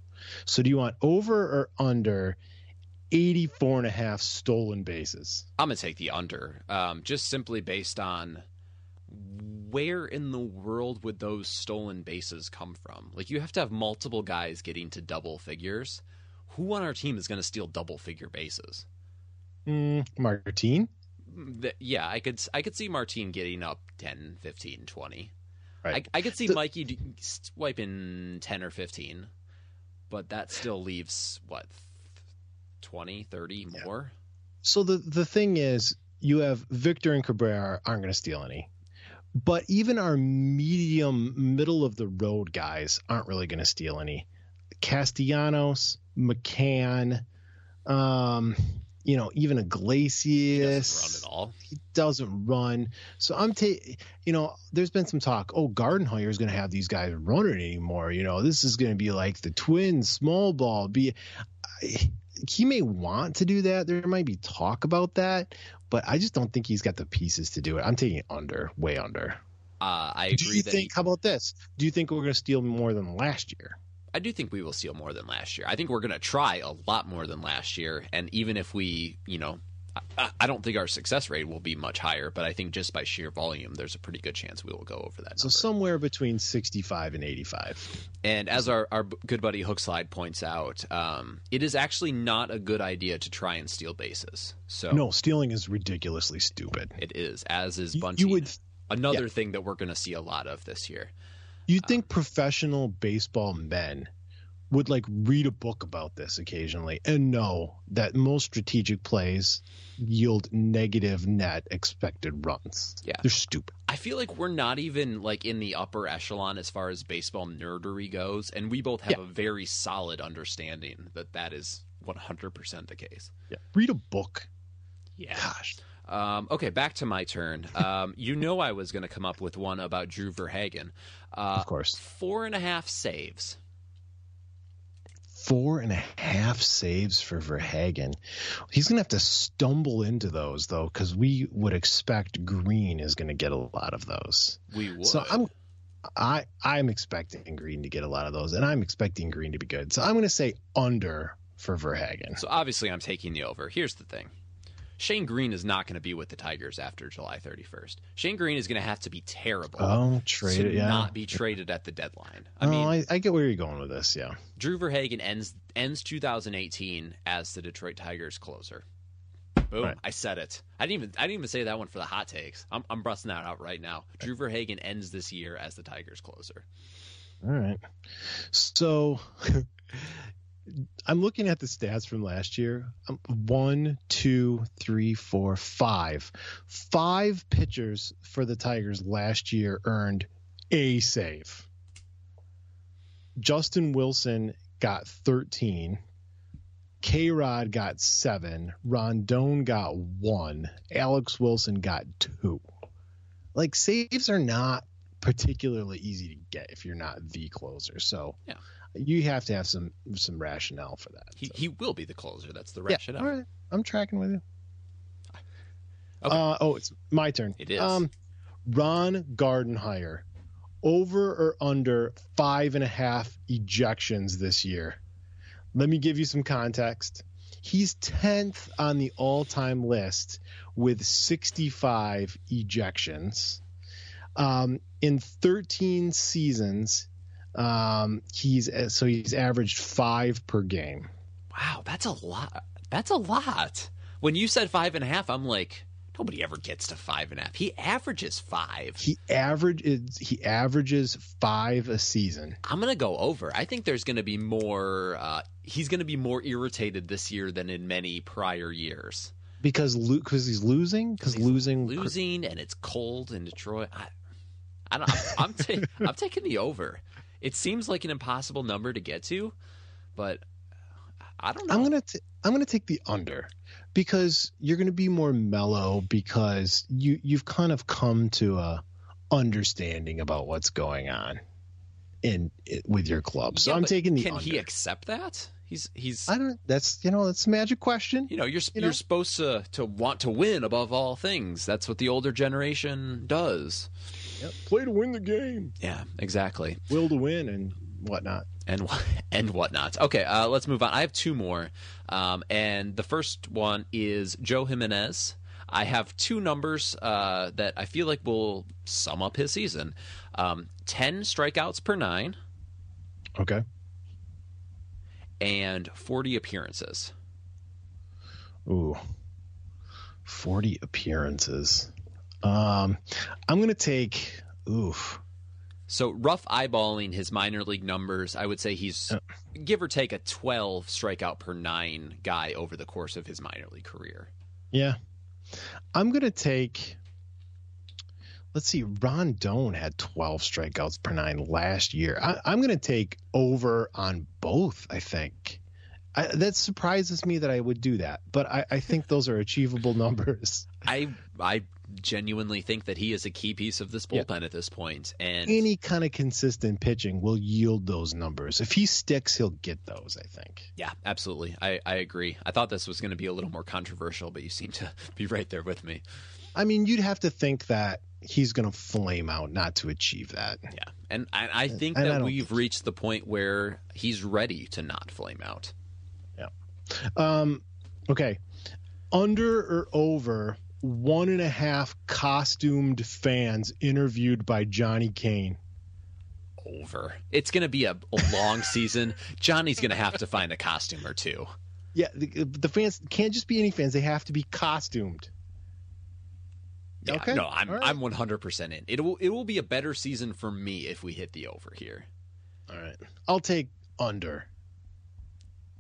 So do you want over or under 84.5 stolen bases? I'm going to take the under, just simply based on where in the world would those stolen bases come from? Like, you have to have multiple guys getting to double figures. who on our team is going to steal double-figure bases? Martin? Yeah, I could see Martin getting up 10, 15, 20. Right. I could see Mikey swiping 10 or 15, but that still leaves, what, 20, 30 more? Yeah. So the thing is, you have Victor and Cabrera aren't going to steal any. But even our medium, middle-of-the-road guys aren't really going to steal any. Castellanos, McCann, even Iglesias. He doesn't run at all. He doesn't run. So there's been some talk, Gardenhire is going to have these guys running anymore. This is going to be like the Twins, small ball. He may want to do that. There might be talk about that. But I just don't think he's got the pieces to do it. I'm taking it under, way under. I agree. How about this? Do you think we're going to steal more than last year? I do think we will steal more than last year. I think we're going to try a lot more than last year. And even if we, I don't think our success rate will be much higher, but I think just by sheer volume, there's a pretty good chance we will go over that number. So somewhere between 65 and 85. And as our good buddy Hookslide points out, it is actually not a good idea to try and steal bases. So no, stealing is ridiculously stupid. It is, as is bunting. Another thing that we're going to see a lot of this year. You'd think professional baseball men would read a book about this occasionally and know that most strategic plays yield negative net expected runs. Yeah. They're stupid. I feel like we're not even in the upper echelon as far as baseball nerdery goes, and we both have a very solid understanding that is 100% the case. Yeah. Read a book. Yeah. Gosh. Okay, back to my turn. I was going to come up with one about Drew Verhagen. Of course. 4.5 saves. 4.5 saves for Verhagen. He's going to have to stumble into those, though, because we would expect Green is going to get a lot of those. We would. So I'm expecting Green to get a lot of those, and I'm expecting Green to be good. So I'm going to say under for Verhagen. So obviously I'm taking the over. Here's the thing. Shane Green is not going to be with the Tigers after July 31st. Shane Green is going to have to be terrible to not be traded at the deadline. I get where you're going with this, yeah. Drew Verhagen ends 2018 as the Detroit Tigers closer. Boom, right. I said it. I didn't even say that one for the hot takes. I'm busting that out right now. Drew Verhagen ends this year as the Tigers closer. All right. So I'm looking at the stats from last year. 1, 2, 3, 4, 5. 5 pitchers for the Tigers last year earned a save. Justin Wilson got 13. K-Rod got 7. Rondon got 1. Alex Wilson got 2. Saves are not particularly easy to get if you're not the closer. So yeah. You have to have some rationale for that. He will be the closer. That's the rationale. Yeah, all right. I'm tracking with you. Okay. It's my turn. It is. Ron Gardenhire, over or under 5.5 ejections this year. Let me give you some context. He's 10th on the all-time list with 65 ejections. In 13 seasons, he's averaged 5 per game. Wow, that's a lot. That's a lot. When you said 5.5, I'm like, nobody ever gets to 5.5. He averages 5. He averages 5 a season. I'm gonna go over. I think there's gonna be more. He's gonna be more irritated this year than in many prior years because he's losing. Because he's losing, and it's cold in Detroit. I'm taking the over. It seems like an impossible number to get to, but I don't know. I'm gonna take the under because you're gonna be more mellow because you've kind of come to a understanding about what's going on with your club. So yeah, I'm taking the under. Can he accept that? That's a magic question. You're supposed to want to win above all things. That's what the older generation does. Yep. Play to win the game. Yeah, exactly. Will to win and whatnot. And whatnot. Okay, let's move on. I have 2 more. And the first one is Joe Jimenez. I have 2 numbers that I feel like will sum up his season. 10 strikeouts per 9. Okay. and 40 appearances. Ooh, 40 appearances. I'm going to take, oof. So rough eyeballing his minor league numbers, I would say he's give or take a 12 strikeout per nine guy over the course of his minor league career. Yeah. I'm going to take, let's see, Rondon had 12 strikeouts per nine last year. I'm going to take over on both, I think. That surprises me that I would do that, but I think those are achievable numbers. I genuinely think that he is a key piece of this bullpen at this point. And any kind of consistent pitching will yield those numbers. If he sticks, he'll get those, I think. Yeah, absolutely. I agree. I thought this was going to be a little more controversial, but you seem to be right there with me. I mean, you'd have to think that he's going to flame out not to achieve that. Yeah, and I think and that we've reached the point where he's ready to not flame out. Okay. Under or over 1.5 costumed fans interviewed by Johnny Kane? Over. It's going to be a long season. Johnny's going to have to find a costume or two. Yeah, the fans can't just be any fans. They have to be costumed. Yeah, okay. No, I'm 100% in. It will be a better season for me if we hit the over here. All right. I'll take under.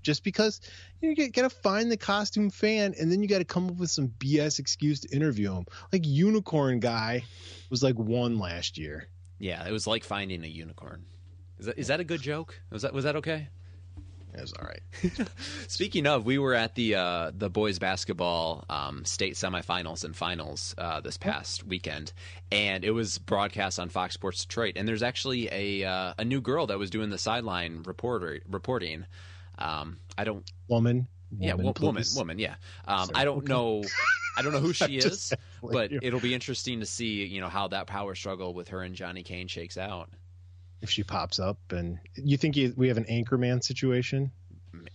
Just because you got to find the costume fan, and then you got to come up with some BS excuse to interview him. Like Unicorn Guy was like one last year. Yeah, it was like finding a unicorn. Is that a good joke? Was that okay? It was all right. Speaking of, we were at the boys basketball state semifinals and finals this past weekend, and it was broadcast on Fox Sports Detroit. And there's actually a new girl that was doing the sideline reporting. Woman. I don't know who she is, but it'll be interesting to see, how that power struggle with her and Johnny Kane shakes out. If she pops up, and you think we have an Anchorman situation?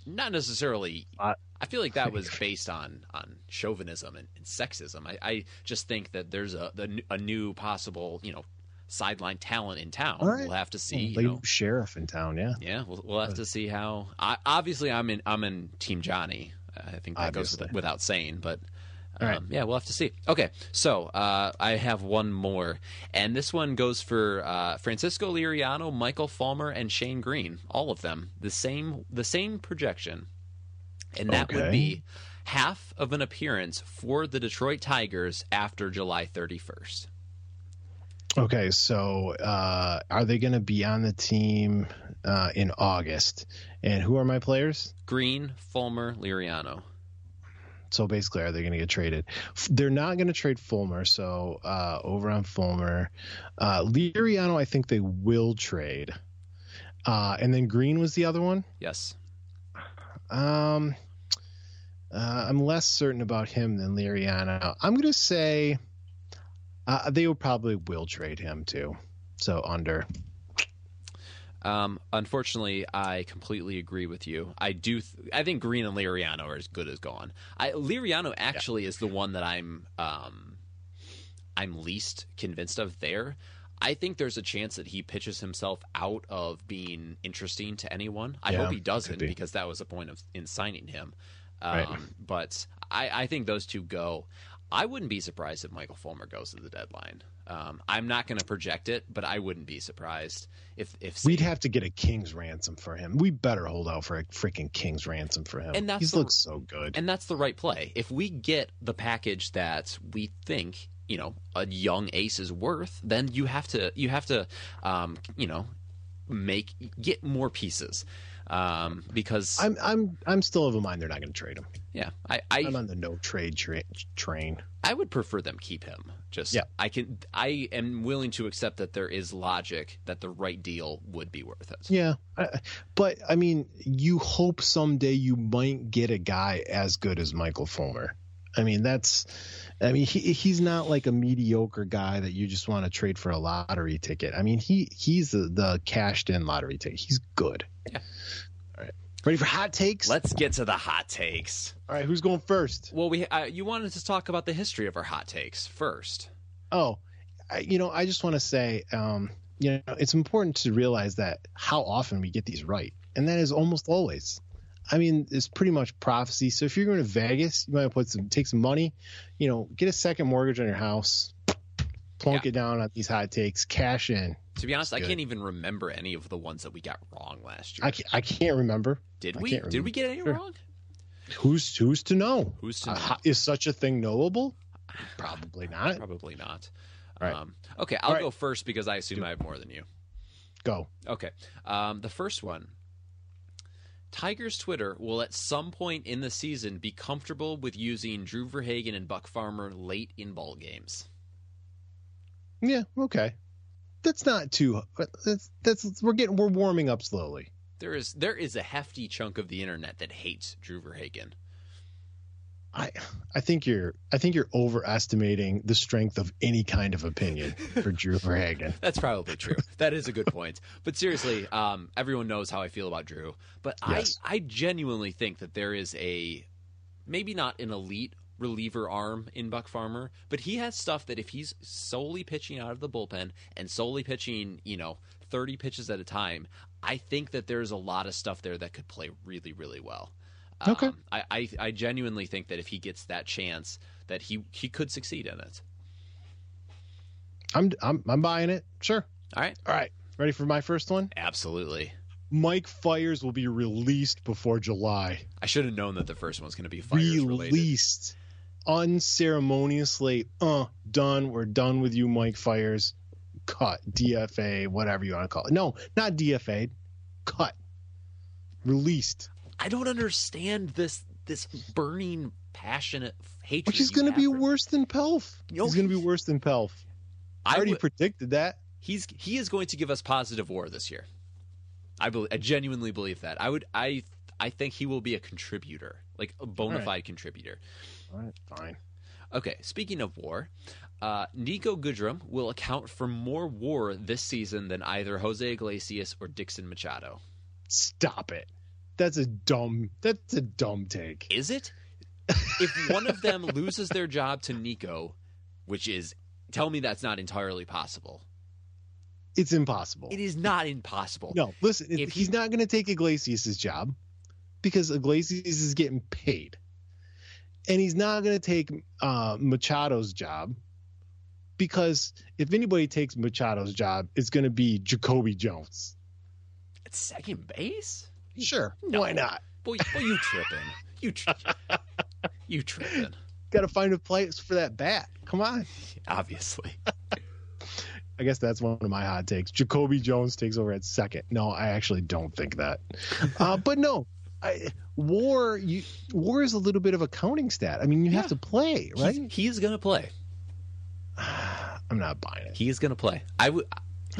Not necessarily. I feel like that was based on chauvinism and sexism. I just think that there's a new possible, sideline talent in town. Right. We'll have to see. Sheriff in town, yeah. Yeah, we'll have to see how. Obviously, I'm in Team Johnny. I think that goes without saying, but right. Yeah, we'll have to see. Okay, so I have one more, and this one goes for Francisco Liriano, Michael Fulmer, and Shane Green. All of them, the same projection, and that would be half of an appearance for the Detroit Tigers after July 31st. Okay, so are they going to be on the team in August? And who are my players? Green, Fulmer, Liriano. So basically, are they going to get traded? They're not going to trade Fulmer, so over on Fulmer. Liriano, I think they will trade. And then Green was the other one? Yes. I'm less certain about him than Liriano. I'm going to say... they will probably trade him too, so under. Unfortunately, I completely agree with you. I think Green and Liriano are as good as gone. Liriano actually is the one that I'm least convinced of there. I think there's a chance that he pitches himself out of being interesting to anyone. I hope he doesn't, because that was the point in signing him. Right. But I think those two go. I wouldn't be surprised if Michael Fulmer goes to the deadline. I'm not going to project it, but I wouldn't be surprised if we'd have to get a king's ransom for him. We better hold out for a freaking king's ransom for him. And he looks so good. And that's the right play. If we get the package that we think a young ace is worth, then you have to get more pieces. Because I'm still of a mind they're not going to trade him. Yeah, I'm on the no trade train. I would prefer them keep him. Just I am willing to accept that there is logic that the right deal would be worth it. Yeah, but I mean, you hope someday you might get a guy as good as Michael Fulmer. I mean, he's not like a mediocre guy that you just want to trade for a lottery ticket. I mean, he's the cashed-in lottery ticket. He's good. Yeah. All right. Ready for hot takes? Let's get to the hot takes. All right, who's going first? Well, you wanted to talk about the history of our hot takes first. Oh, I just want to say, it's important to realize that how often we get these right, and that is almost always. I mean, it's pretty much prophecy. So if you're going to Vegas, you might put take some money, get a second mortgage on your house, plunk it down on these hot takes, cash in. To be honest, I can't even remember any of the ones that we got wrong last year. I can't remember. Did we get any wrong? Who's to know? Is such a thing knowable? Probably not. Probably not. Right. Okay, I'll go first because I assume I have more than you. Go. Okay. The first one. Tigers Twitter will at some point in the season be comfortable with using Drew Verhagen and Buck Farmer late in ball games. Yeah. Okay. That's not too. We're warming up slowly. There is a hefty chunk of the internet that hates Drew Verhagen. I think you're overestimating the strength of any kind of opinion for Drew Verhagen. That's probably true. That is a good point. But seriously, everyone knows how I feel about Drew. But yes. I genuinely think that there is maybe not an elite reliever arm in Buck Farmer, but he has stuff that if he's solely pitching out of the bullpen and solely pitching, 30 pitches at a time, I think that there's a lot of stuff there that could play really, really well. Okay. I genuinely think that if he gets that chance, that he could succeed in it. I'm buying it. Sure. All right. Ready for my first one? Absolutely. Mike Fiers will be released before July. I should have known that the first one's going to be Fiers related. Released unceremoniously. Done. We're done with you, Mike Fiers. Cut. DFA. Whatever you want to call it. No, not DFA. Cut. Released. I don't understand this burning, passionate hatred. Which is going to be worse than Pelf. He's going to be worse than Pelf. I already predicted that. He is going to give us positive WAR this year. I genuinely believe that. I think he will be a contributor, like a bona fide contributor. All right, fine. Okay, speaking of WAR, Niko Goodrum will account for more WAR this season than either Jose Iglesias or Dixon Machado. Stop it. That's a dumb take. Is it? If one of them loses their job to Niko, which is, tell me that's not entirely possible. It's impossible. It is not impossible. No, listen, he's not going to take Iglesias' job because Iglesias is getting paid. And he's not going to take Machado's job because if anybody takes Machado's job, it's going to be Jacoby Jones. At second base? Sure. No. Why not? Boy, you tripping. You tripping. Got to find a place for that bat. Come on. Obviously. I guess that's one of my hot takes. Jacoby Jones takes over at second. No, I actually don't think that. But no, WAR is a little bit of a counting stat. I mean, you have to play, right? He's going to play. I'm not buying it. He is going to play.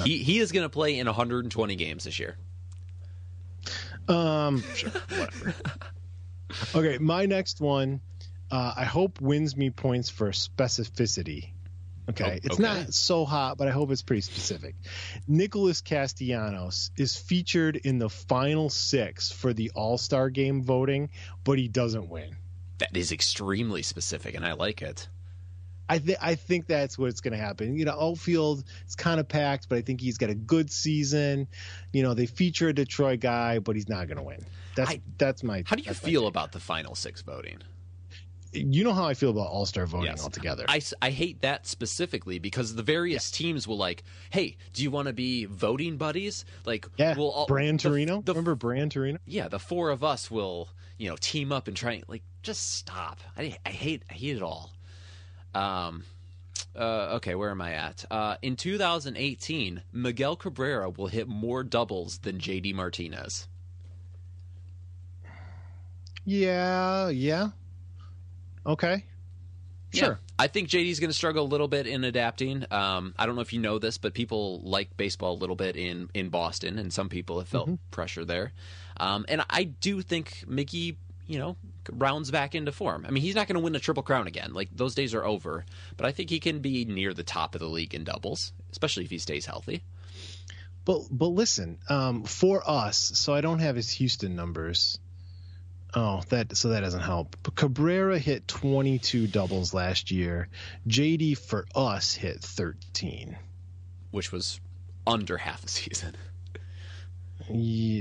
He is going to play in 120 games this year. Sure, whatever. Okay, my next one, I hope wins me points for specificity. Okay, it's not so hot, but I hope it's pretty specific. Nicholas Castellanos is featured in the final 6 for the All-Star game voting, but he doesn't win. That is extremely specific, and I like it. I think that's what's going to happen. Outfield, it's kind of packed, but I think he's got a good season. They feature a Detroit guy, but he's not going to win. That's my. How do you feel about the final 6 voting? You know how I feel about All-Star voting altogether. I hate that specifically because the various teams will like, hey, do you want to be voting buddies? Like, Brand Torino. Remember Brand Torino? Yeah, the 4 of us will team up and try and just stop. I hate it all. Okay, where am I at? In 2018, Miguel Cabrera will hit more doubles than JD Martinez. Yeah. Okay. Sure. Yeah. I think JD's going to struggle a little bit in adapting. I don't know if you know this, but people like baseball a little bit in Boston, and some people have felt pressure there. And I do think Mickey, rounds back into form. I mean, he's not going to win the Triple Crown again. Like, those days are over. But I think he can be near the top of the league in doubles, especially if he stays healthy. But listen, for us, so I don't have his Houston numbers. Oh, that doesn't help. But Cabrera hit 22 doubles last year. JD, for us, hit 13. Which was under half a season.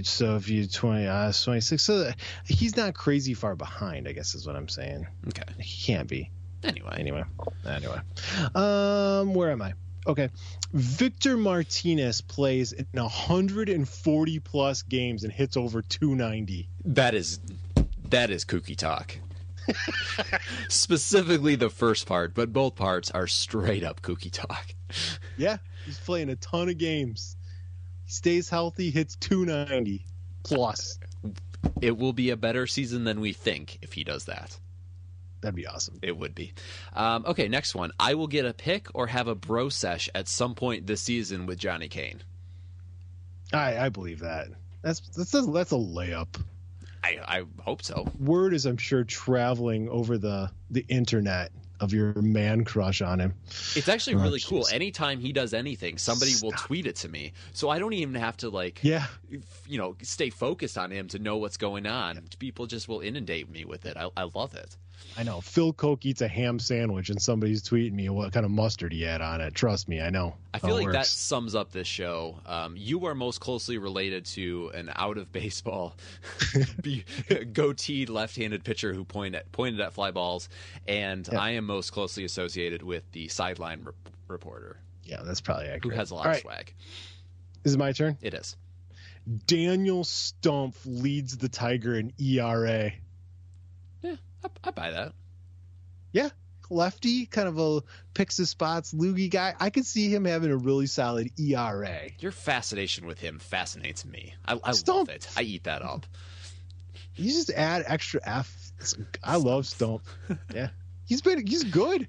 So if you 26, so he's not crazy far behind, I guess is what I'm saying. Okay, he can't be. Anyway. Where am I? Okay, Victor Martinez plays in 140 plus games and hits over 290. That is kooky talk. Specifically the first part, but both parts are straight up kooky talk. Yeah, he's playing a ton of games. He stays healthy, hits 290 plus. It will be a better season than we think if he does that. That'd be awesome. It would be. Okay, next one. I will get a pick or have a bro sesh at some point this season with Johnny Kane. I believe that. That's a layup. I hope so. Word is, I'm sure, traveling over the internet of your man crush on him. It's actually really cool. Anytime he does anything, somebody will tweet it to me. So I don't even have to stay focused on him to know what's going on. Yeah. People just will inundate me with it. I love it. I know. Phil Koch eats a ham sandwich and somebody's tweeting me what kind of mustard he had on it. Trust me, I know. I feel like that sums up this show. You are most closely related to an out-of-baseball goateed left-handed pitcher who pointed at fly balls, and yeah. I am most closely associated with the sideline reporter. Yeah, that's probably accurate. Who has a lot of swag. Is it my turn? It is. Daniel Stumpf leads the Tiger in ERA. Yeah. I buy that. Yeah. Lefty, kind of a picks his spots, loogie guy. I could see him having a really solid ERA. Your fascination with him fascinates me. I love it. I eat that up. You just add extra F. I love Stump. Yeah. He's good.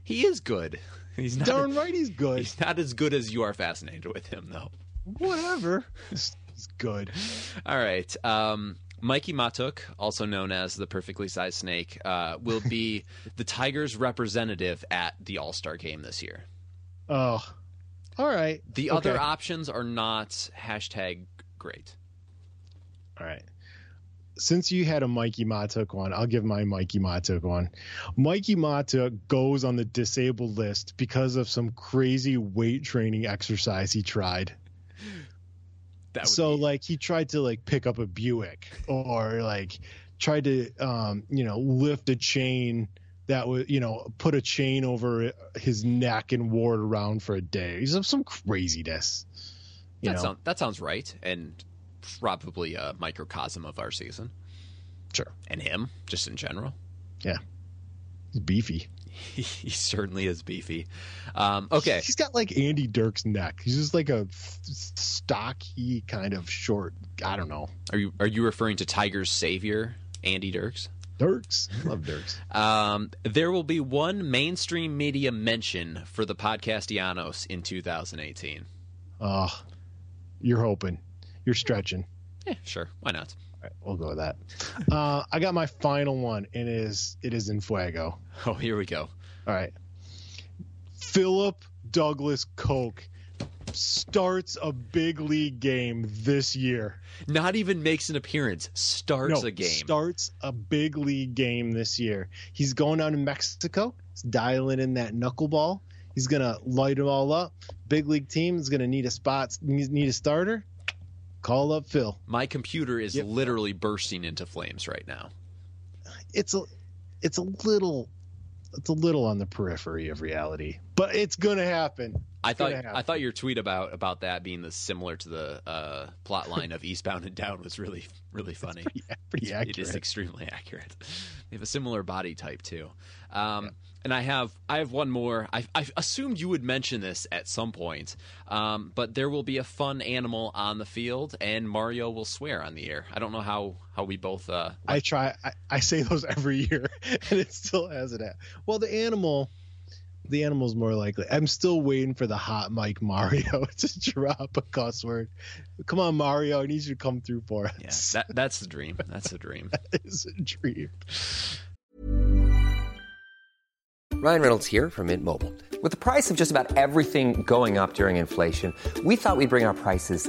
He is good. He's not darn right he's good. He's not as good as you are fascinated with him, though. Whatever. He's good. All right. Mikey Matuk, also known as the perfectly sized snake, will be the Tigers' representative at the All-Star game this year. Oh, all right. The other options are not #great. All right. Since you had a Mikey Matuk one, I'll give my Mikey Matuk one. Mikey Matuk goes on the disabled list because of some crazy weight training exercise he tried. He tried to pick up a Buick or tried to lift a chain that was put a chain over his neck and wore it around for a day. He's some craziness. That sounds right, and probably a microcosm of our season. Sure, and him just in general. Yeah, he's beefy. He certainly is beefy. Okay. He's got Andy Dirks' neck. He's just a stocky kind of short. I don't know. Are you referring to Tiger's savior, Andy Dirks? Dirks. I love Dirks. There will be one mainstream media mention for the Podcastellanos in 2018. You're hoping. You're stretching. Yeah, sure. Why not? All right, we'll go with that. I got my final one, and it is in Fuego. Oh, here we go. All right. Philip Douglas Koch starts a big league game this year. Not even makes an appearance. Starts a big league game this year. He's going out in Mexico. He's dialing in that knuckleball. He's going to light them all up. Big league team is going to need a spot, need a starter. Call up Phil. My computer is literally bursting into flames right now. It's a little on the periphery of reality, but it's gonna happen. I thought your tweet about that being similar to the plot line of Eastbound and Down was really, really funny. Pretty accurate. It is extremely accurate. They have a similar body type too. And I have one more. I assumed you would mention this at some point, but there will be a fun animal on the field, and Mario will swear on the air. I don't know how we both. I try. I say those every year, and it still hasn't happened. Well, the animal's more likely. I'm still waiting for the hot mic Mario to drop a cuss word. Come on, Mario! I need you to come through for us. Yes, yeah, that's the dream. That's a dream. That is a dream. Ryan Reynolds here from Mint Mobile. With the price of just about everything going up during inflation, we thought we'd bring our prices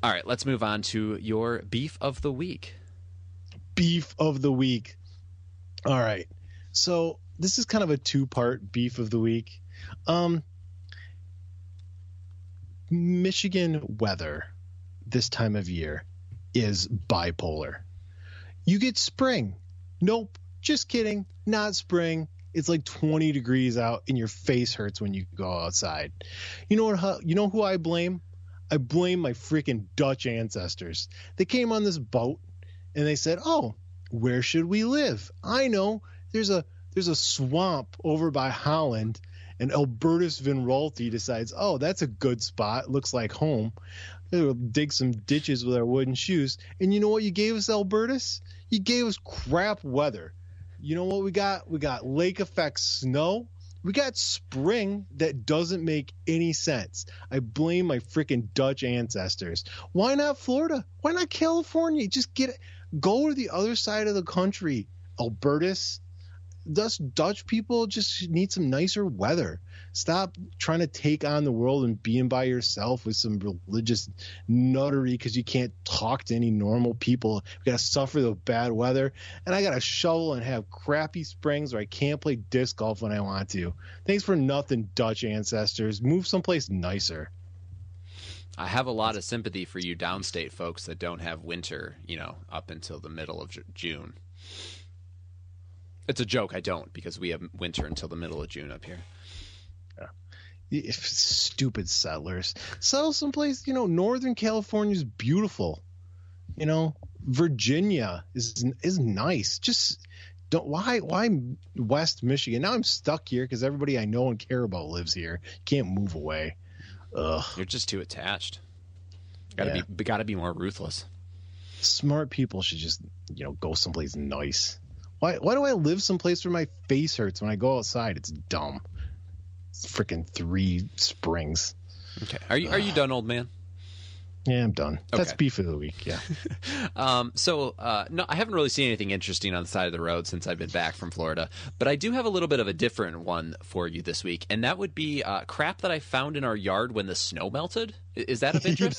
All right, let's move on to your beef of the week. Beef of the week. All right. So this is kind of a two-part beef of the week. Michigan weather this time of year is bipolar. You get spring. Nope, just kidding. Not spring. It's like 20 degrees out and your face hurts when you go outside. You know what? You know who I blame? I blame my freaking Dutch ancestors. They came on this boat and they said, oh, where should we live? I know there's a swamp over by Holland, and Albertus Van Rolte decides, oh, that's a good spot. Looks like home. We'll dig some ditches with our wooden shoes. And you know what you gave us, Albertus? You gave us crap weather. You know what we got? We got lake effect snow. We got spring that doesn't make any sense. I blame my freaking Dutch ancestors. Why not Florida? Why not California? Just go to the other side of the country, Albertus. Thus, Dutch people just need some nicer weather. Stop trying to take on the world and being by yourself with some religious nuttery because you can't talk to any normal people. We got to suffer the bad weather. And I got to shovel and have crappy springs where I can't play disc golf when I want to. Thanks for nothing, Dutch ancestors. Move someplace nicer. I have a lot of sympathy for you downstate folks that don't have winter, up until the middle of June. It's a joke. I don't, because we have winter until the middle of June up here. Yeah. Stupid settlers. Settle someplace. Northern California is beautiful. Virginia is nice. Just don't. Why West Michigan? Now I'm stuck here because everybody I know and care about lives here. Can't move away. Ugh. You're just too attached. Gotta be more ruthless. Smart people should just go someplace nice. Why do I live someplace where my face hurts when I go outside? It's dumb. It's freaking 3 springs. Okay. Are you done, old man? Yeah, I'm done. Okay. That's beef of the week, yeah. No, I haven't really seen anything interesting on the side of the road since I've been back from Florida, but I do have a little bit of a different one for you this week, and that would be crap that I found in our yard when the snow melted. Is that of interest?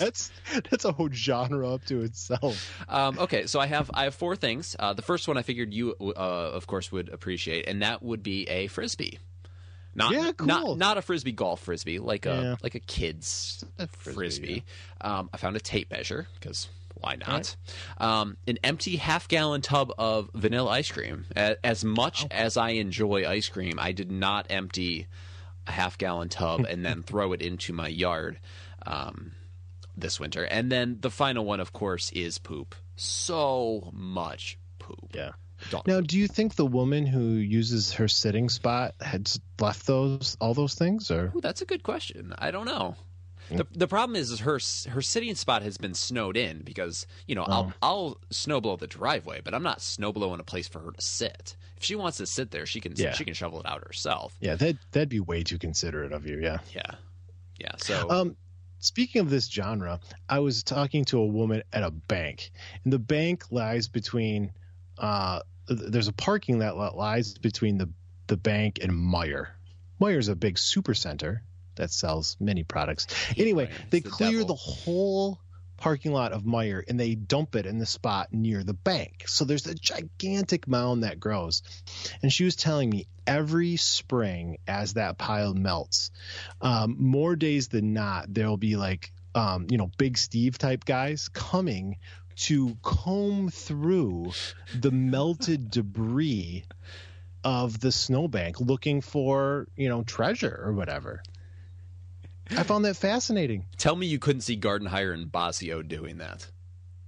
That's a whole genre up to itself. Okay, so I have 4 things. The first one I figured you, of course, would appreciate, and that would be a Frisbee. Not a Frisbee golf Frisbee, like a kid's Frisbee. Yeah. I found a tape measure, because why not? Right. An empty half-gallon tub of vanilla ice cream. As much as I enjoy ice cream, I did not empty a half-gallon tub and then throw it into my yard this winter. And then the final one, of course, is poop. So much poop. Yeah. Now, do you think the woman who uses her sitting spot had left all those things? Or? Ooh, that's a good question. I don't know. The problem is her sitting spot has been snowed in because, I'll snowblow the driveway, but I'm not snowblowing a place for her to sit. If she wants to sit there, she can shovel it out herself. Yeah, that'd be way too considerate of you, yeah. Yeah. Yeah, so... Speaking of this genre, I was talking to a woman at a bank, and the bank lies between... there's a parking lot that lies between the bank and Meijer. Meijer's a big super center that sells many products. Anyway, they clear the whole parking lot of Meijer and they dump it in the spot near the bank. So there's a gigantic mound that grows. And she was telling me every spring as that pile melts, more days than not, there'll be Big Steve type guys coming to comb through the melted debris of the snowbank looking for, you know, treasure or whatever. I found that fascinating. Tell me you couldn't see Gardenhire and Basio doing that.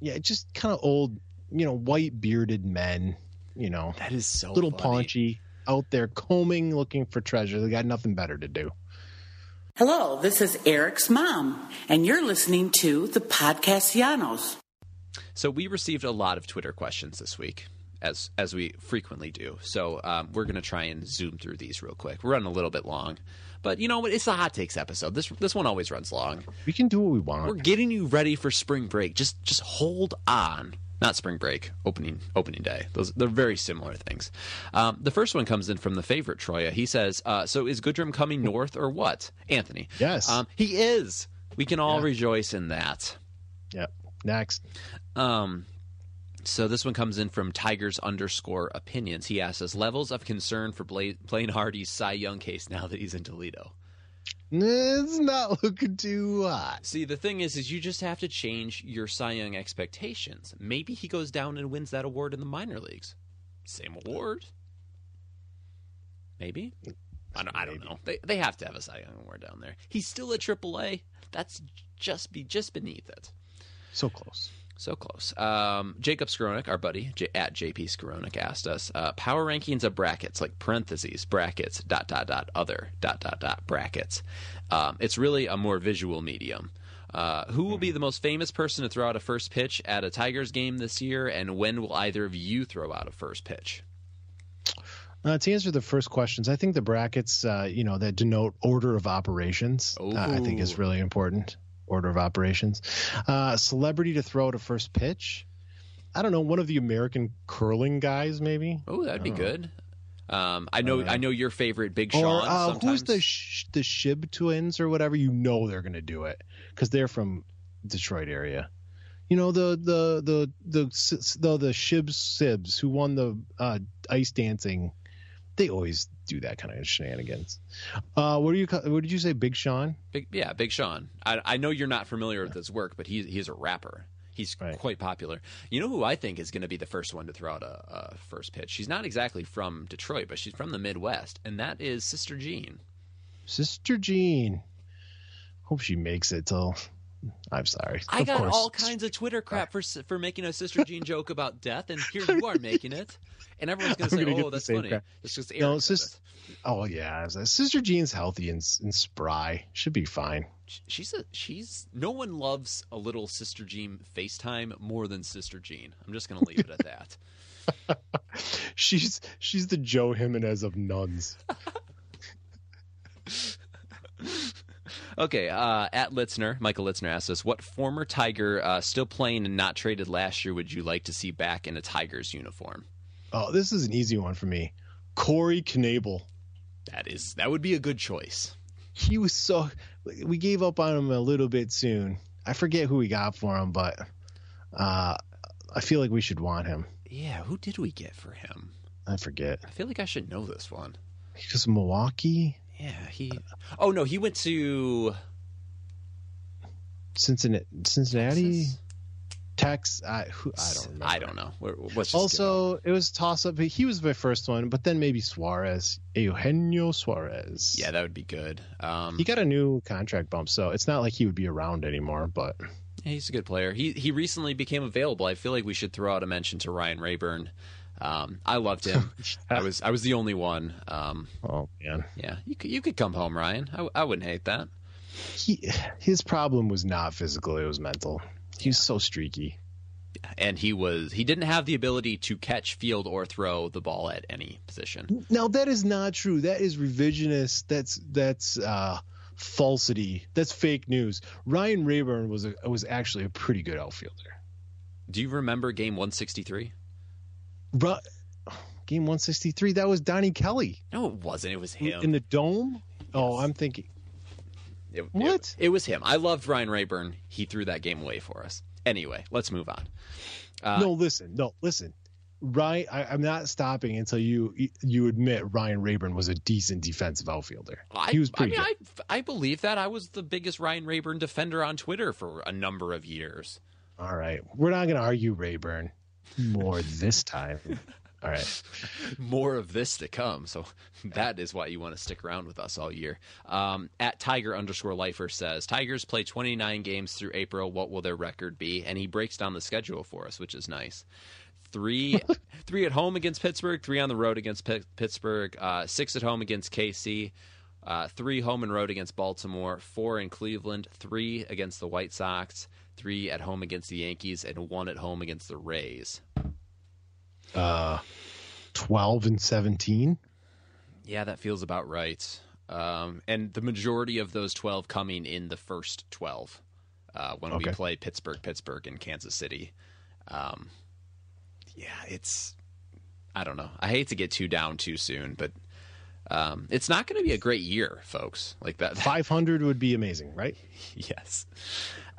Yeah, just kind of old, you know, white bearded men, you know. That is so little funny. Paunchy out there combing, looking for treasure. They got nothing better to do. Hello, this is Eric's mom, and you're listening to the Podcastellanos. So we received a lot of Twitter questions this week, as we frequently do. So we're going to try and zoom through these real quick. We're running a little bit long, but you know what? It's the Hot Takes episode. This one always runs long. We can do what we want. We're getting you ready for spring break. Just hold on. Not spring break, opening day. They're very similar things. The first one comes in from the favorite, Troya. He says, so is Goodrum coming north or what? Anthony. Yes. He is. We can all rejoice in that. Yep. Next. So this one comes in from Tigers_opinions. He asks us, levels of concern for Blaine Hardy's Cy Young case now that he's in Toledo. It's not looking too hot. See, the thing is you just have to change your Cy Young expectations. Maybe he goes down and wins that award in the minor leagues. Same award. Maybe. I don't know. They have to have a Cy Young award down there. He's still at AAA. That's just beneath it. So close. So close. Jacob Skronik, our buddy, at JP Skronik, asked us, power rankings of brackets, like parentheses, brackets, ... other, ... brackets. It's really a more visual medium. Who will be the most famous person to throw out a first pitch at a Tigers game this year, and when will either of you throw out a first pitch? To answer the first questions, I think the brackets, that denote order of operations, I think is really important. Order of operations. Celebrity to throw out a first pitch. I don't know, one of the American curling guys, maybe. Oh, that'd be good. I know your favorite, Big Sean. Or who's the Shibb twins or whatever? You know they're gonna do it because they're from Detroit area. You know the Sibs who won the ice dancing. They always do that kind of shenanigans. What did you say, Big Sean? Big Sean. I know you're not familiar with his work, but he's a rapper. He's quite popular. You know who I think is going to be the first one to throw out a first pitch? She's not exactly from Detroit, but she's from the Midwest, and that is Sister Jean. Sister Jean. Hope she makes it till... I'm sorry. I got all kinds of Twitter crap for making a Sister Jean joke about death, and here you are making it. And everyone's going to say, oh, that's funny. Crap. It's just Eric. No, Sister Jean's healthy and spry. Should be fine. No one loves a little Sister Jean FaceTime more than Sister Jean. I'm just going to leave it at that. She's the Joe Jimenez of nuns. Okay, at Litzner, Michael Litzner asks us, what former Tiger still playing and not traded last year would you like to see back in a Tigers uniform? Oh, this is an easy one for me. Corey Knebel. That would be a good choice. He was we gave up on him a little bit soon. I forget who we got for him, but I feel like we should want him. Yeah, who did we get for him? I forget. I feel like I should know this one. Because Milwaukee... Yeah, he went to Cincinnati, Texas. I don't know. It was toss-up. He was my first one, but then maybe Eugenio Suarez. Yeah, that would be good. He got a new contract bump, so it's not like he would be around anymore. But yeah, he's a good player. He recently became available. I feel like we should throw out a mention to Ryan Rayburn. I loved him. I was the only one. Oh man, yeah. You could come home, Ryan. I wouldn't hate that. His problem was not physical; it was mental. He was so streaky, and he didn't have the ability to catch, field, or throw the ball at any position. Now that is not true. That is revisionist. That's falsity. That's fake news. Ryan Rayburn was actually a pretty good outfielder. Do you remember game 163? Game 163, that was Donnie Kelly. No, it wasn't. It was him. In the dome? Yes. Oh, I'm thinking. What? It was him. I loved Ryan Rayburn. He threw that game away for us. Anyway, let's move on. No, listen. Ryan, I'm not stopping until you admit Ryan Rayburn was a decent defensive outfielder. He was pretty good. I believe that. I was the biggest Ryan Rayburn defender on Twitter for a number of years. All right. We're not going to argue Rayburn more this time. All right. More of this to come. So that is why you want to stick around with us all year. At Tiger_Lifer says, Tigers play 29 games through April. What will their record be? And he breaks down the schedule for us, which is nice. Three at home against Pittsburgh, 3 on the road against Pittsburgh, 6 at home against KC, 3 home and road against Baltimore, 4 in Cleveland, 3 against the White Sox, 3 at home against the Yankees, and 1 at home against the Rays. 12 and 17. Yeah, that feels about right. And the majority of those 12 coming in the first 12 when we play Pittsburgh, and Kansas City. Yeah, it's – I don't know. I hate to get too down too soon, but it's not going to be a great year, folks. Like that, 500 would be amazing, right? Yes.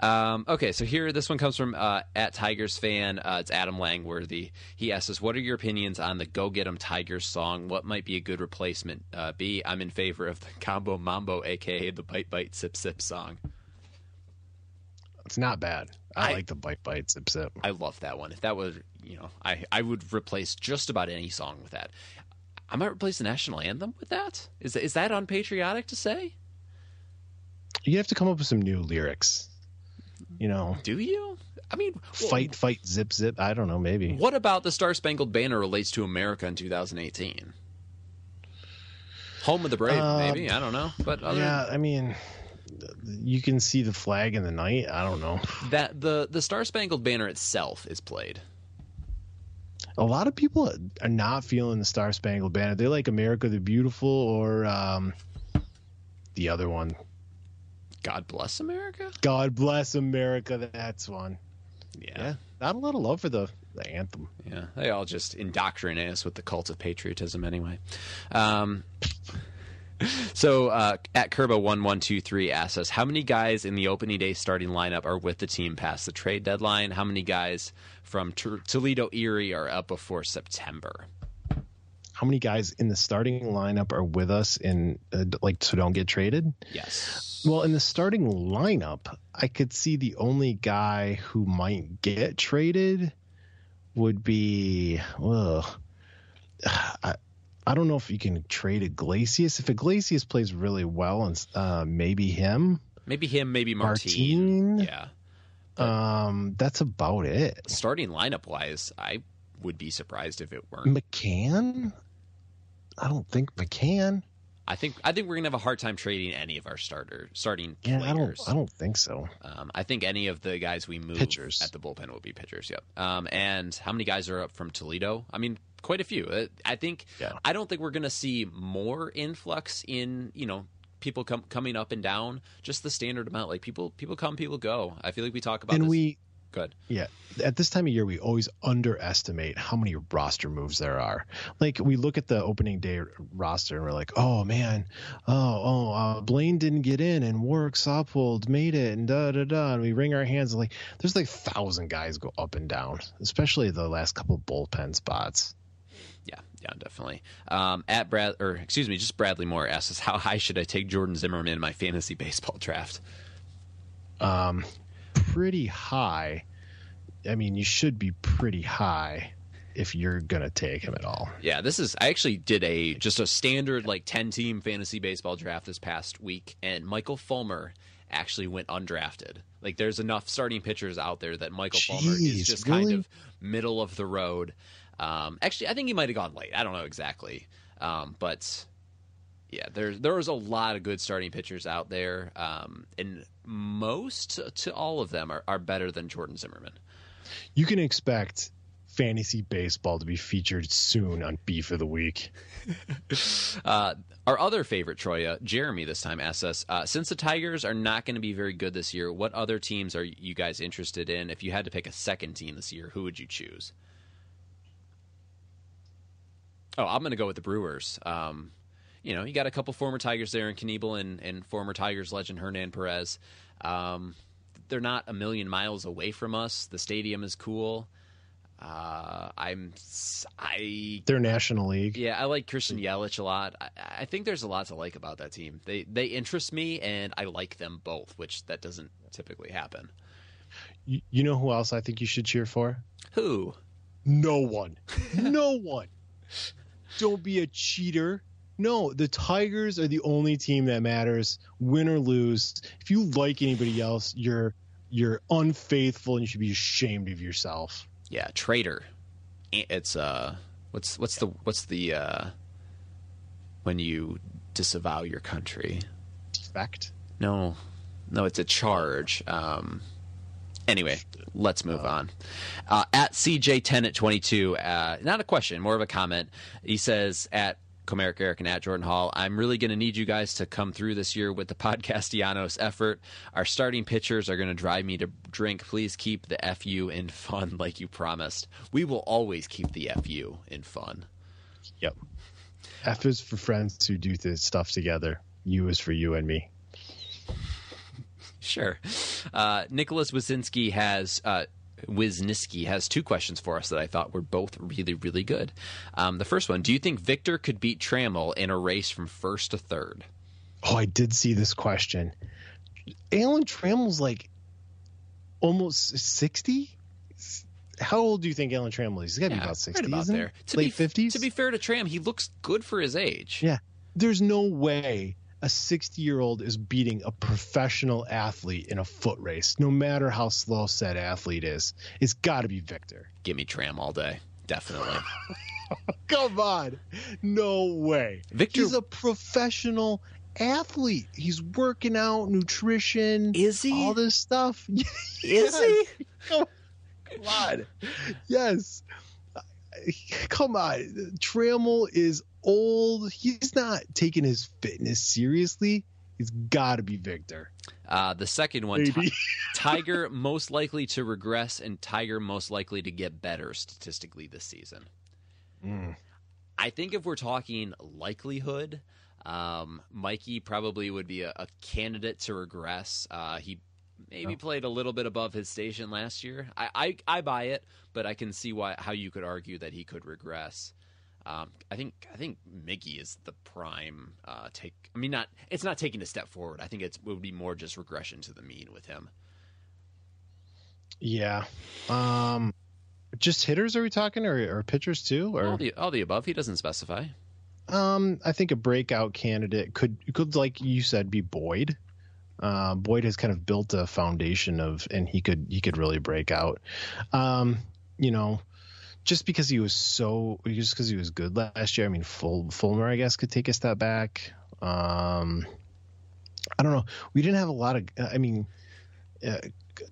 Okay, so here, this one comes from at Tigers Fan. It's Adam Langworthy. He asks us, what are your opinions on the Go Get 'Em Tigers song? What might be a good replacement be? I'm in favor of the Combo Mambo, a.k.a. the Bite Bite Sip Sip song. It's not bad. I like the Bite Bite Sip Sip. I love that one. If that was, you know, I would replace just about any song with that. I might replace the national anthem with that. Is that unpatriotic to say? You have to come up with some new lyrics. You know? Do you? I mean, well, fight, fight, zip, zip. I don't know. Maybe. What about the Star Spangled Banner relates to America in 2018? Home of the brave, maybe. I don't know. But yeah, I mean, you can see the flag in the night. I don't know. That the Star Spangled Banner itself is played. A lot of people are not feeling the Star Spangled Banner. They like America the Beautiful or the other one. God Bless America? God Bless America. That's one. Yeah. Not a lot of love for the anthem. Yeah. They all just indoctrinate us with the cult of patriotism anyway. So at Kerba1123 asks us, how many guys in the opening day starting lineup are with the team past the trade deadline? How many guys from Toledo Erie are up before September? How many guys in the starting lineup are with us in so don't get traded? Yes. Well, in the starting lineup, I could see the only guy who might get traded would be I don't know if you can trade Iglesias. If Iglesias plays really well, and maybe him, maybe Martin. Yeah, but that's about it. Starting lineup wise, I would be surprised if it weren't McCann. I don't think McCann. I think we're gonna have a hard time trading any of our starting players. I don't think so. I think any of the guys we move pitchers at the bullpen will be pitchers. Yep. And how many guys are up from Toledo? I mean, quite a few. I think. Yeah. I don't think we're gonna see more influx in people coming up and down. Just the standard amount. Like people come, people go. I feel like we talk about. And this. Good. Yeah. At this time of year, we always underestimate how many roster moves there are. Like, we look at the opening day roster and we're like, oh, man, Blaine didn't get in and Warwick Saupold made it and da-da-da. And we wring our hands. And like, there's like 1,000 guys go up and down, especially the last couple bullpen spots. Yeah, definitely. At Bradley Moore asks us, how high should I take Jordan Zimmerman in my fantasy baseball draft? Pretty high. I mean, you should be pretty high if you're gonna take him at all. Yeah, this is. I actually did a standard like 10-team fantasy baseball draft this past week, and Michael Fulmer actually went undrafted. Like, there's enough starting pitchers out there that Michael Fulmer is just kind of middle of the road. Actually, I think he might have gone late. I don't know exactly, but. Yeah, there was a lot of good starting pitchers out there, and most to all of them are better than Jordan Zimmerman. You can expect fantasy baseball to be featured soon on Beef of the Week. Our other favorite Troya, Jeremy, this time asks us, since the Tigers are not going to be very good this year, what other teams are you guys interested in? If you had to pick a second team this year, who would you choose? Oh, I'm going to go with the Brewers. You got a couple former Tigers there in Knievel and former Tigers legend Hernan Perez. They're not a million miles away from us. The stadium is cool. They're National League. Yeah, I like Christian Yelich a lot. I think there's a lot to like about that team. They interest me, and I like them both, which that doesn't typically happen. You know who else I think you should cheer for? Who? No one. No one. Don't be a cheater. No, the Tigers are the only team that matters, win or lose. If you like anybody else, you're unfaithful and you should be ashamed of yourself. Yeah, traitor. It's what's the when you disavow your country? Defect? No, it's a charge. Anyway, let's move on. At CJ Tennant 22, not a question, more of a comment. He says at Comerica Eric and at Jordan Hall, I'm really going to need you guys to come through this year with the Podcastellanos effort. Our starting pitchers are going to drive me to drink. Please keep the FU in fun like you promised. We will always keep the FU in fun. Yep. F is for friends who do this stuff together. U is for you and me. Sure. Nicholas Wisniewski has two questions for us that I thought were both really, really good. The first one, do you think Victor could beat Trammell in a race from first to third? Oh, I did see this question. Alan Trammell's like almost 60? How old do you think Alan Trammell is? He's got to be about 60, right about there. Late 50s? To be fair to Tram, he looks good for his age. Yeah. There's no way a 60-year-old is beating a professional athlete in a foot race, no matter how slow said athlete is. It's got to be Victor. Give me Tram all day. Definitely. Come on. No way. Victor. He's a professional athlete. He's working out, nutrition. Is he? All this stuff. Is he? Come on. Yes. Come on. Trammell is old. He's not taking his fitness seriously. It's got to be Victor. The second one, Tiger most likely to regress and Tiger most likely to get better statistically this season. I think if we're talking likelihood, Mikey probably would be a candidate to regress. He maybe played a little bit above his station last year. I buy it, but I can see how you could argue that he could regress. I think Mickey is the prime take. I mean, it's not taking a step forward. I think it would be more just regression to the mean with him. Yeah. Just hitters are we talking, or pitchers too, or all the above? He doesn't specify. I think a breakout candidate could, like you said, be Boyd. Boyd has kind of built a foundation and he could really break out. Just because he was good last year. I mean, Fulmer, I guess, could take a step back. I don't know. We didn't have a lot of. I mean,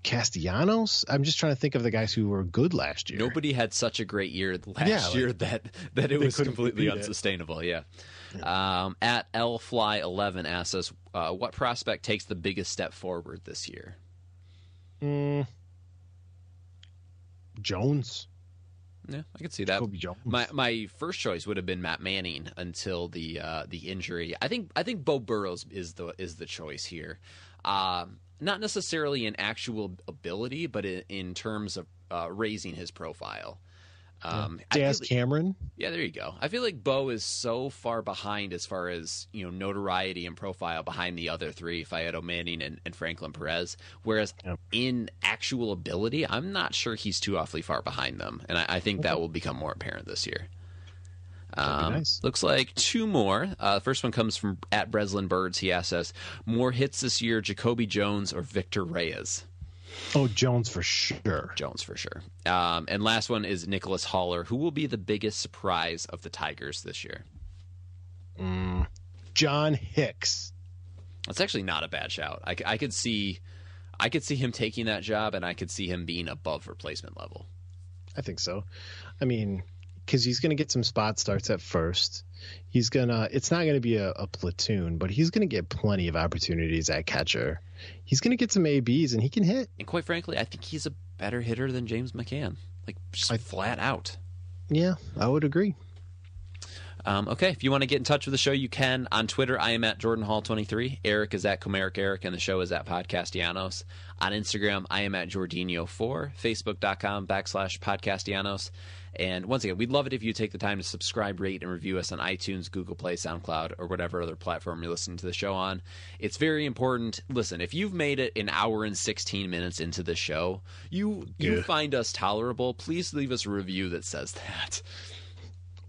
Castellanos. I'm just trying to think of the guys who were good last year. Nobody had such a great year last year that it was completely unsustainable. Yeah. At LFly11 asks us, what prospect takes the biggest step forward this year? Jones. Yeah, I could see that. My first choice would have been Matt Manning until the injury. I think Bo Burrows is the choice here. Not necessarily in actual ability, but in terms of raising his profile. Daz Cameron. Yeah, there you go. I feel like Bo is so far behind as far as notoriety and profile behind the other three, Fayeto Manning and Franklin Perez. Whereas in actual ability, I'm not sure he's too awfully far behind them, and I think that will become more apparent this year. Nice. Looks like two more. The first one comes from at Breslin Birds. He asks us, more hits this year, Jacoby Jones or Victor Reyes? Oh, Jones for sure. And last one is Nicholas Haller. Who will be the biggest surprise of the Tigers this year? John Hicks. That's actually not a bad shout. I could see him taking that job, and I could see him being above replacement level. I think so. I mean, because he's going to get some spot starts at first. It's not going to be a platoon, but he's going to get plenty of opportunities at catcher. He's going to get some ABs, and he can hit. And quite frankly, I think he's a better hitter than James McCann. Like, just flat out. Yeah, I would agree. Okay, if you want to get in touch with the show, you can. On Twitter, I am at JordanHall23. Eric is at Comerica Eric, and the show is at Podcastellanos. On Instagram, I am at Jordinho4, Facebook.com/Podcastellanos. And once again, we'd love it if you take the time to subscribe, rate, and review us on iTunes, Google Play, SoundCloud, or whatever other platform you're listening to the show on. It's very important. Listen, if you've made it an hour and 16 minutes into the show, you find us tolerable. Please leave us a review that says that.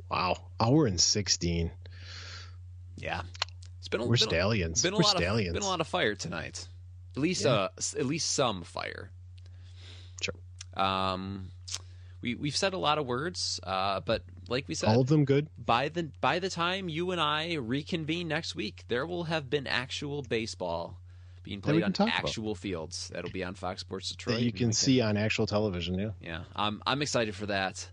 Wow. Hour and 16. Yeah. We're stallions. We're stallions. Been a lot of fire tonight. At least some fire. Sure. We've said a lot of words, but like we said, all of them good. By the time you and I reconvene next week, there will have been actual baseball being played on actual fields. That'll be on Fox Sports Detroit. That you can see on actual television. Yeah. Yeah. I'm excited for that.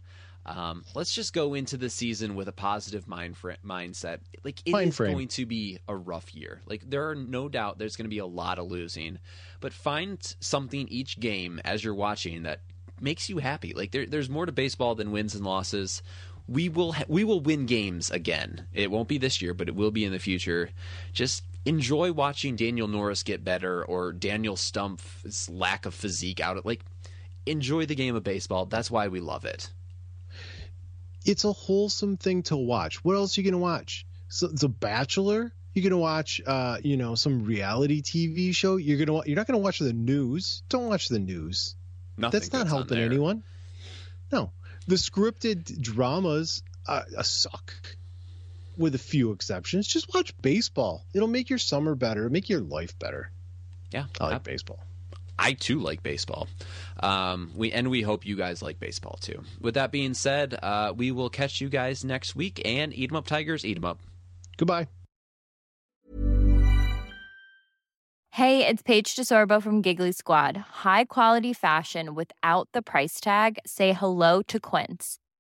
Let's just go into the season with a positive mindset. Like, it is going to be a rough year. Like, there are no doubt there's going to be a lot of losing, but find something each game as you're watching that makes you happy. Like, there's more to baseball than wins and losses. We will win games again. It won't be this year, but it will be in the future. Just enjoy watching Daniel Norris get better or Daniel Stumpf's lack of physique out. Like, enjoy the game of baseball. That's why we love it. It's a wholesome thing to watch. What else are you going to watch? So, The Bachelor? You're going to watch, some reality TV show? You're not going to watch the news. Don't watch the news. That's not helping anyone. No. The scripted dramas suck, with a few exceptions. Just watch baseball. It'll make your summer better. It'll make your life better. Yeah. I like baseball. I, too, like baseball. We hope you guys like baseball, too. With that being said, we will catch you guys next week. And eat 'em up, Tigers. Eat 'em up. Goodbye. Hey, it's Paige DeSorbo from Giggly Squad. High quality fashion without the price tag. Say hello to Quince.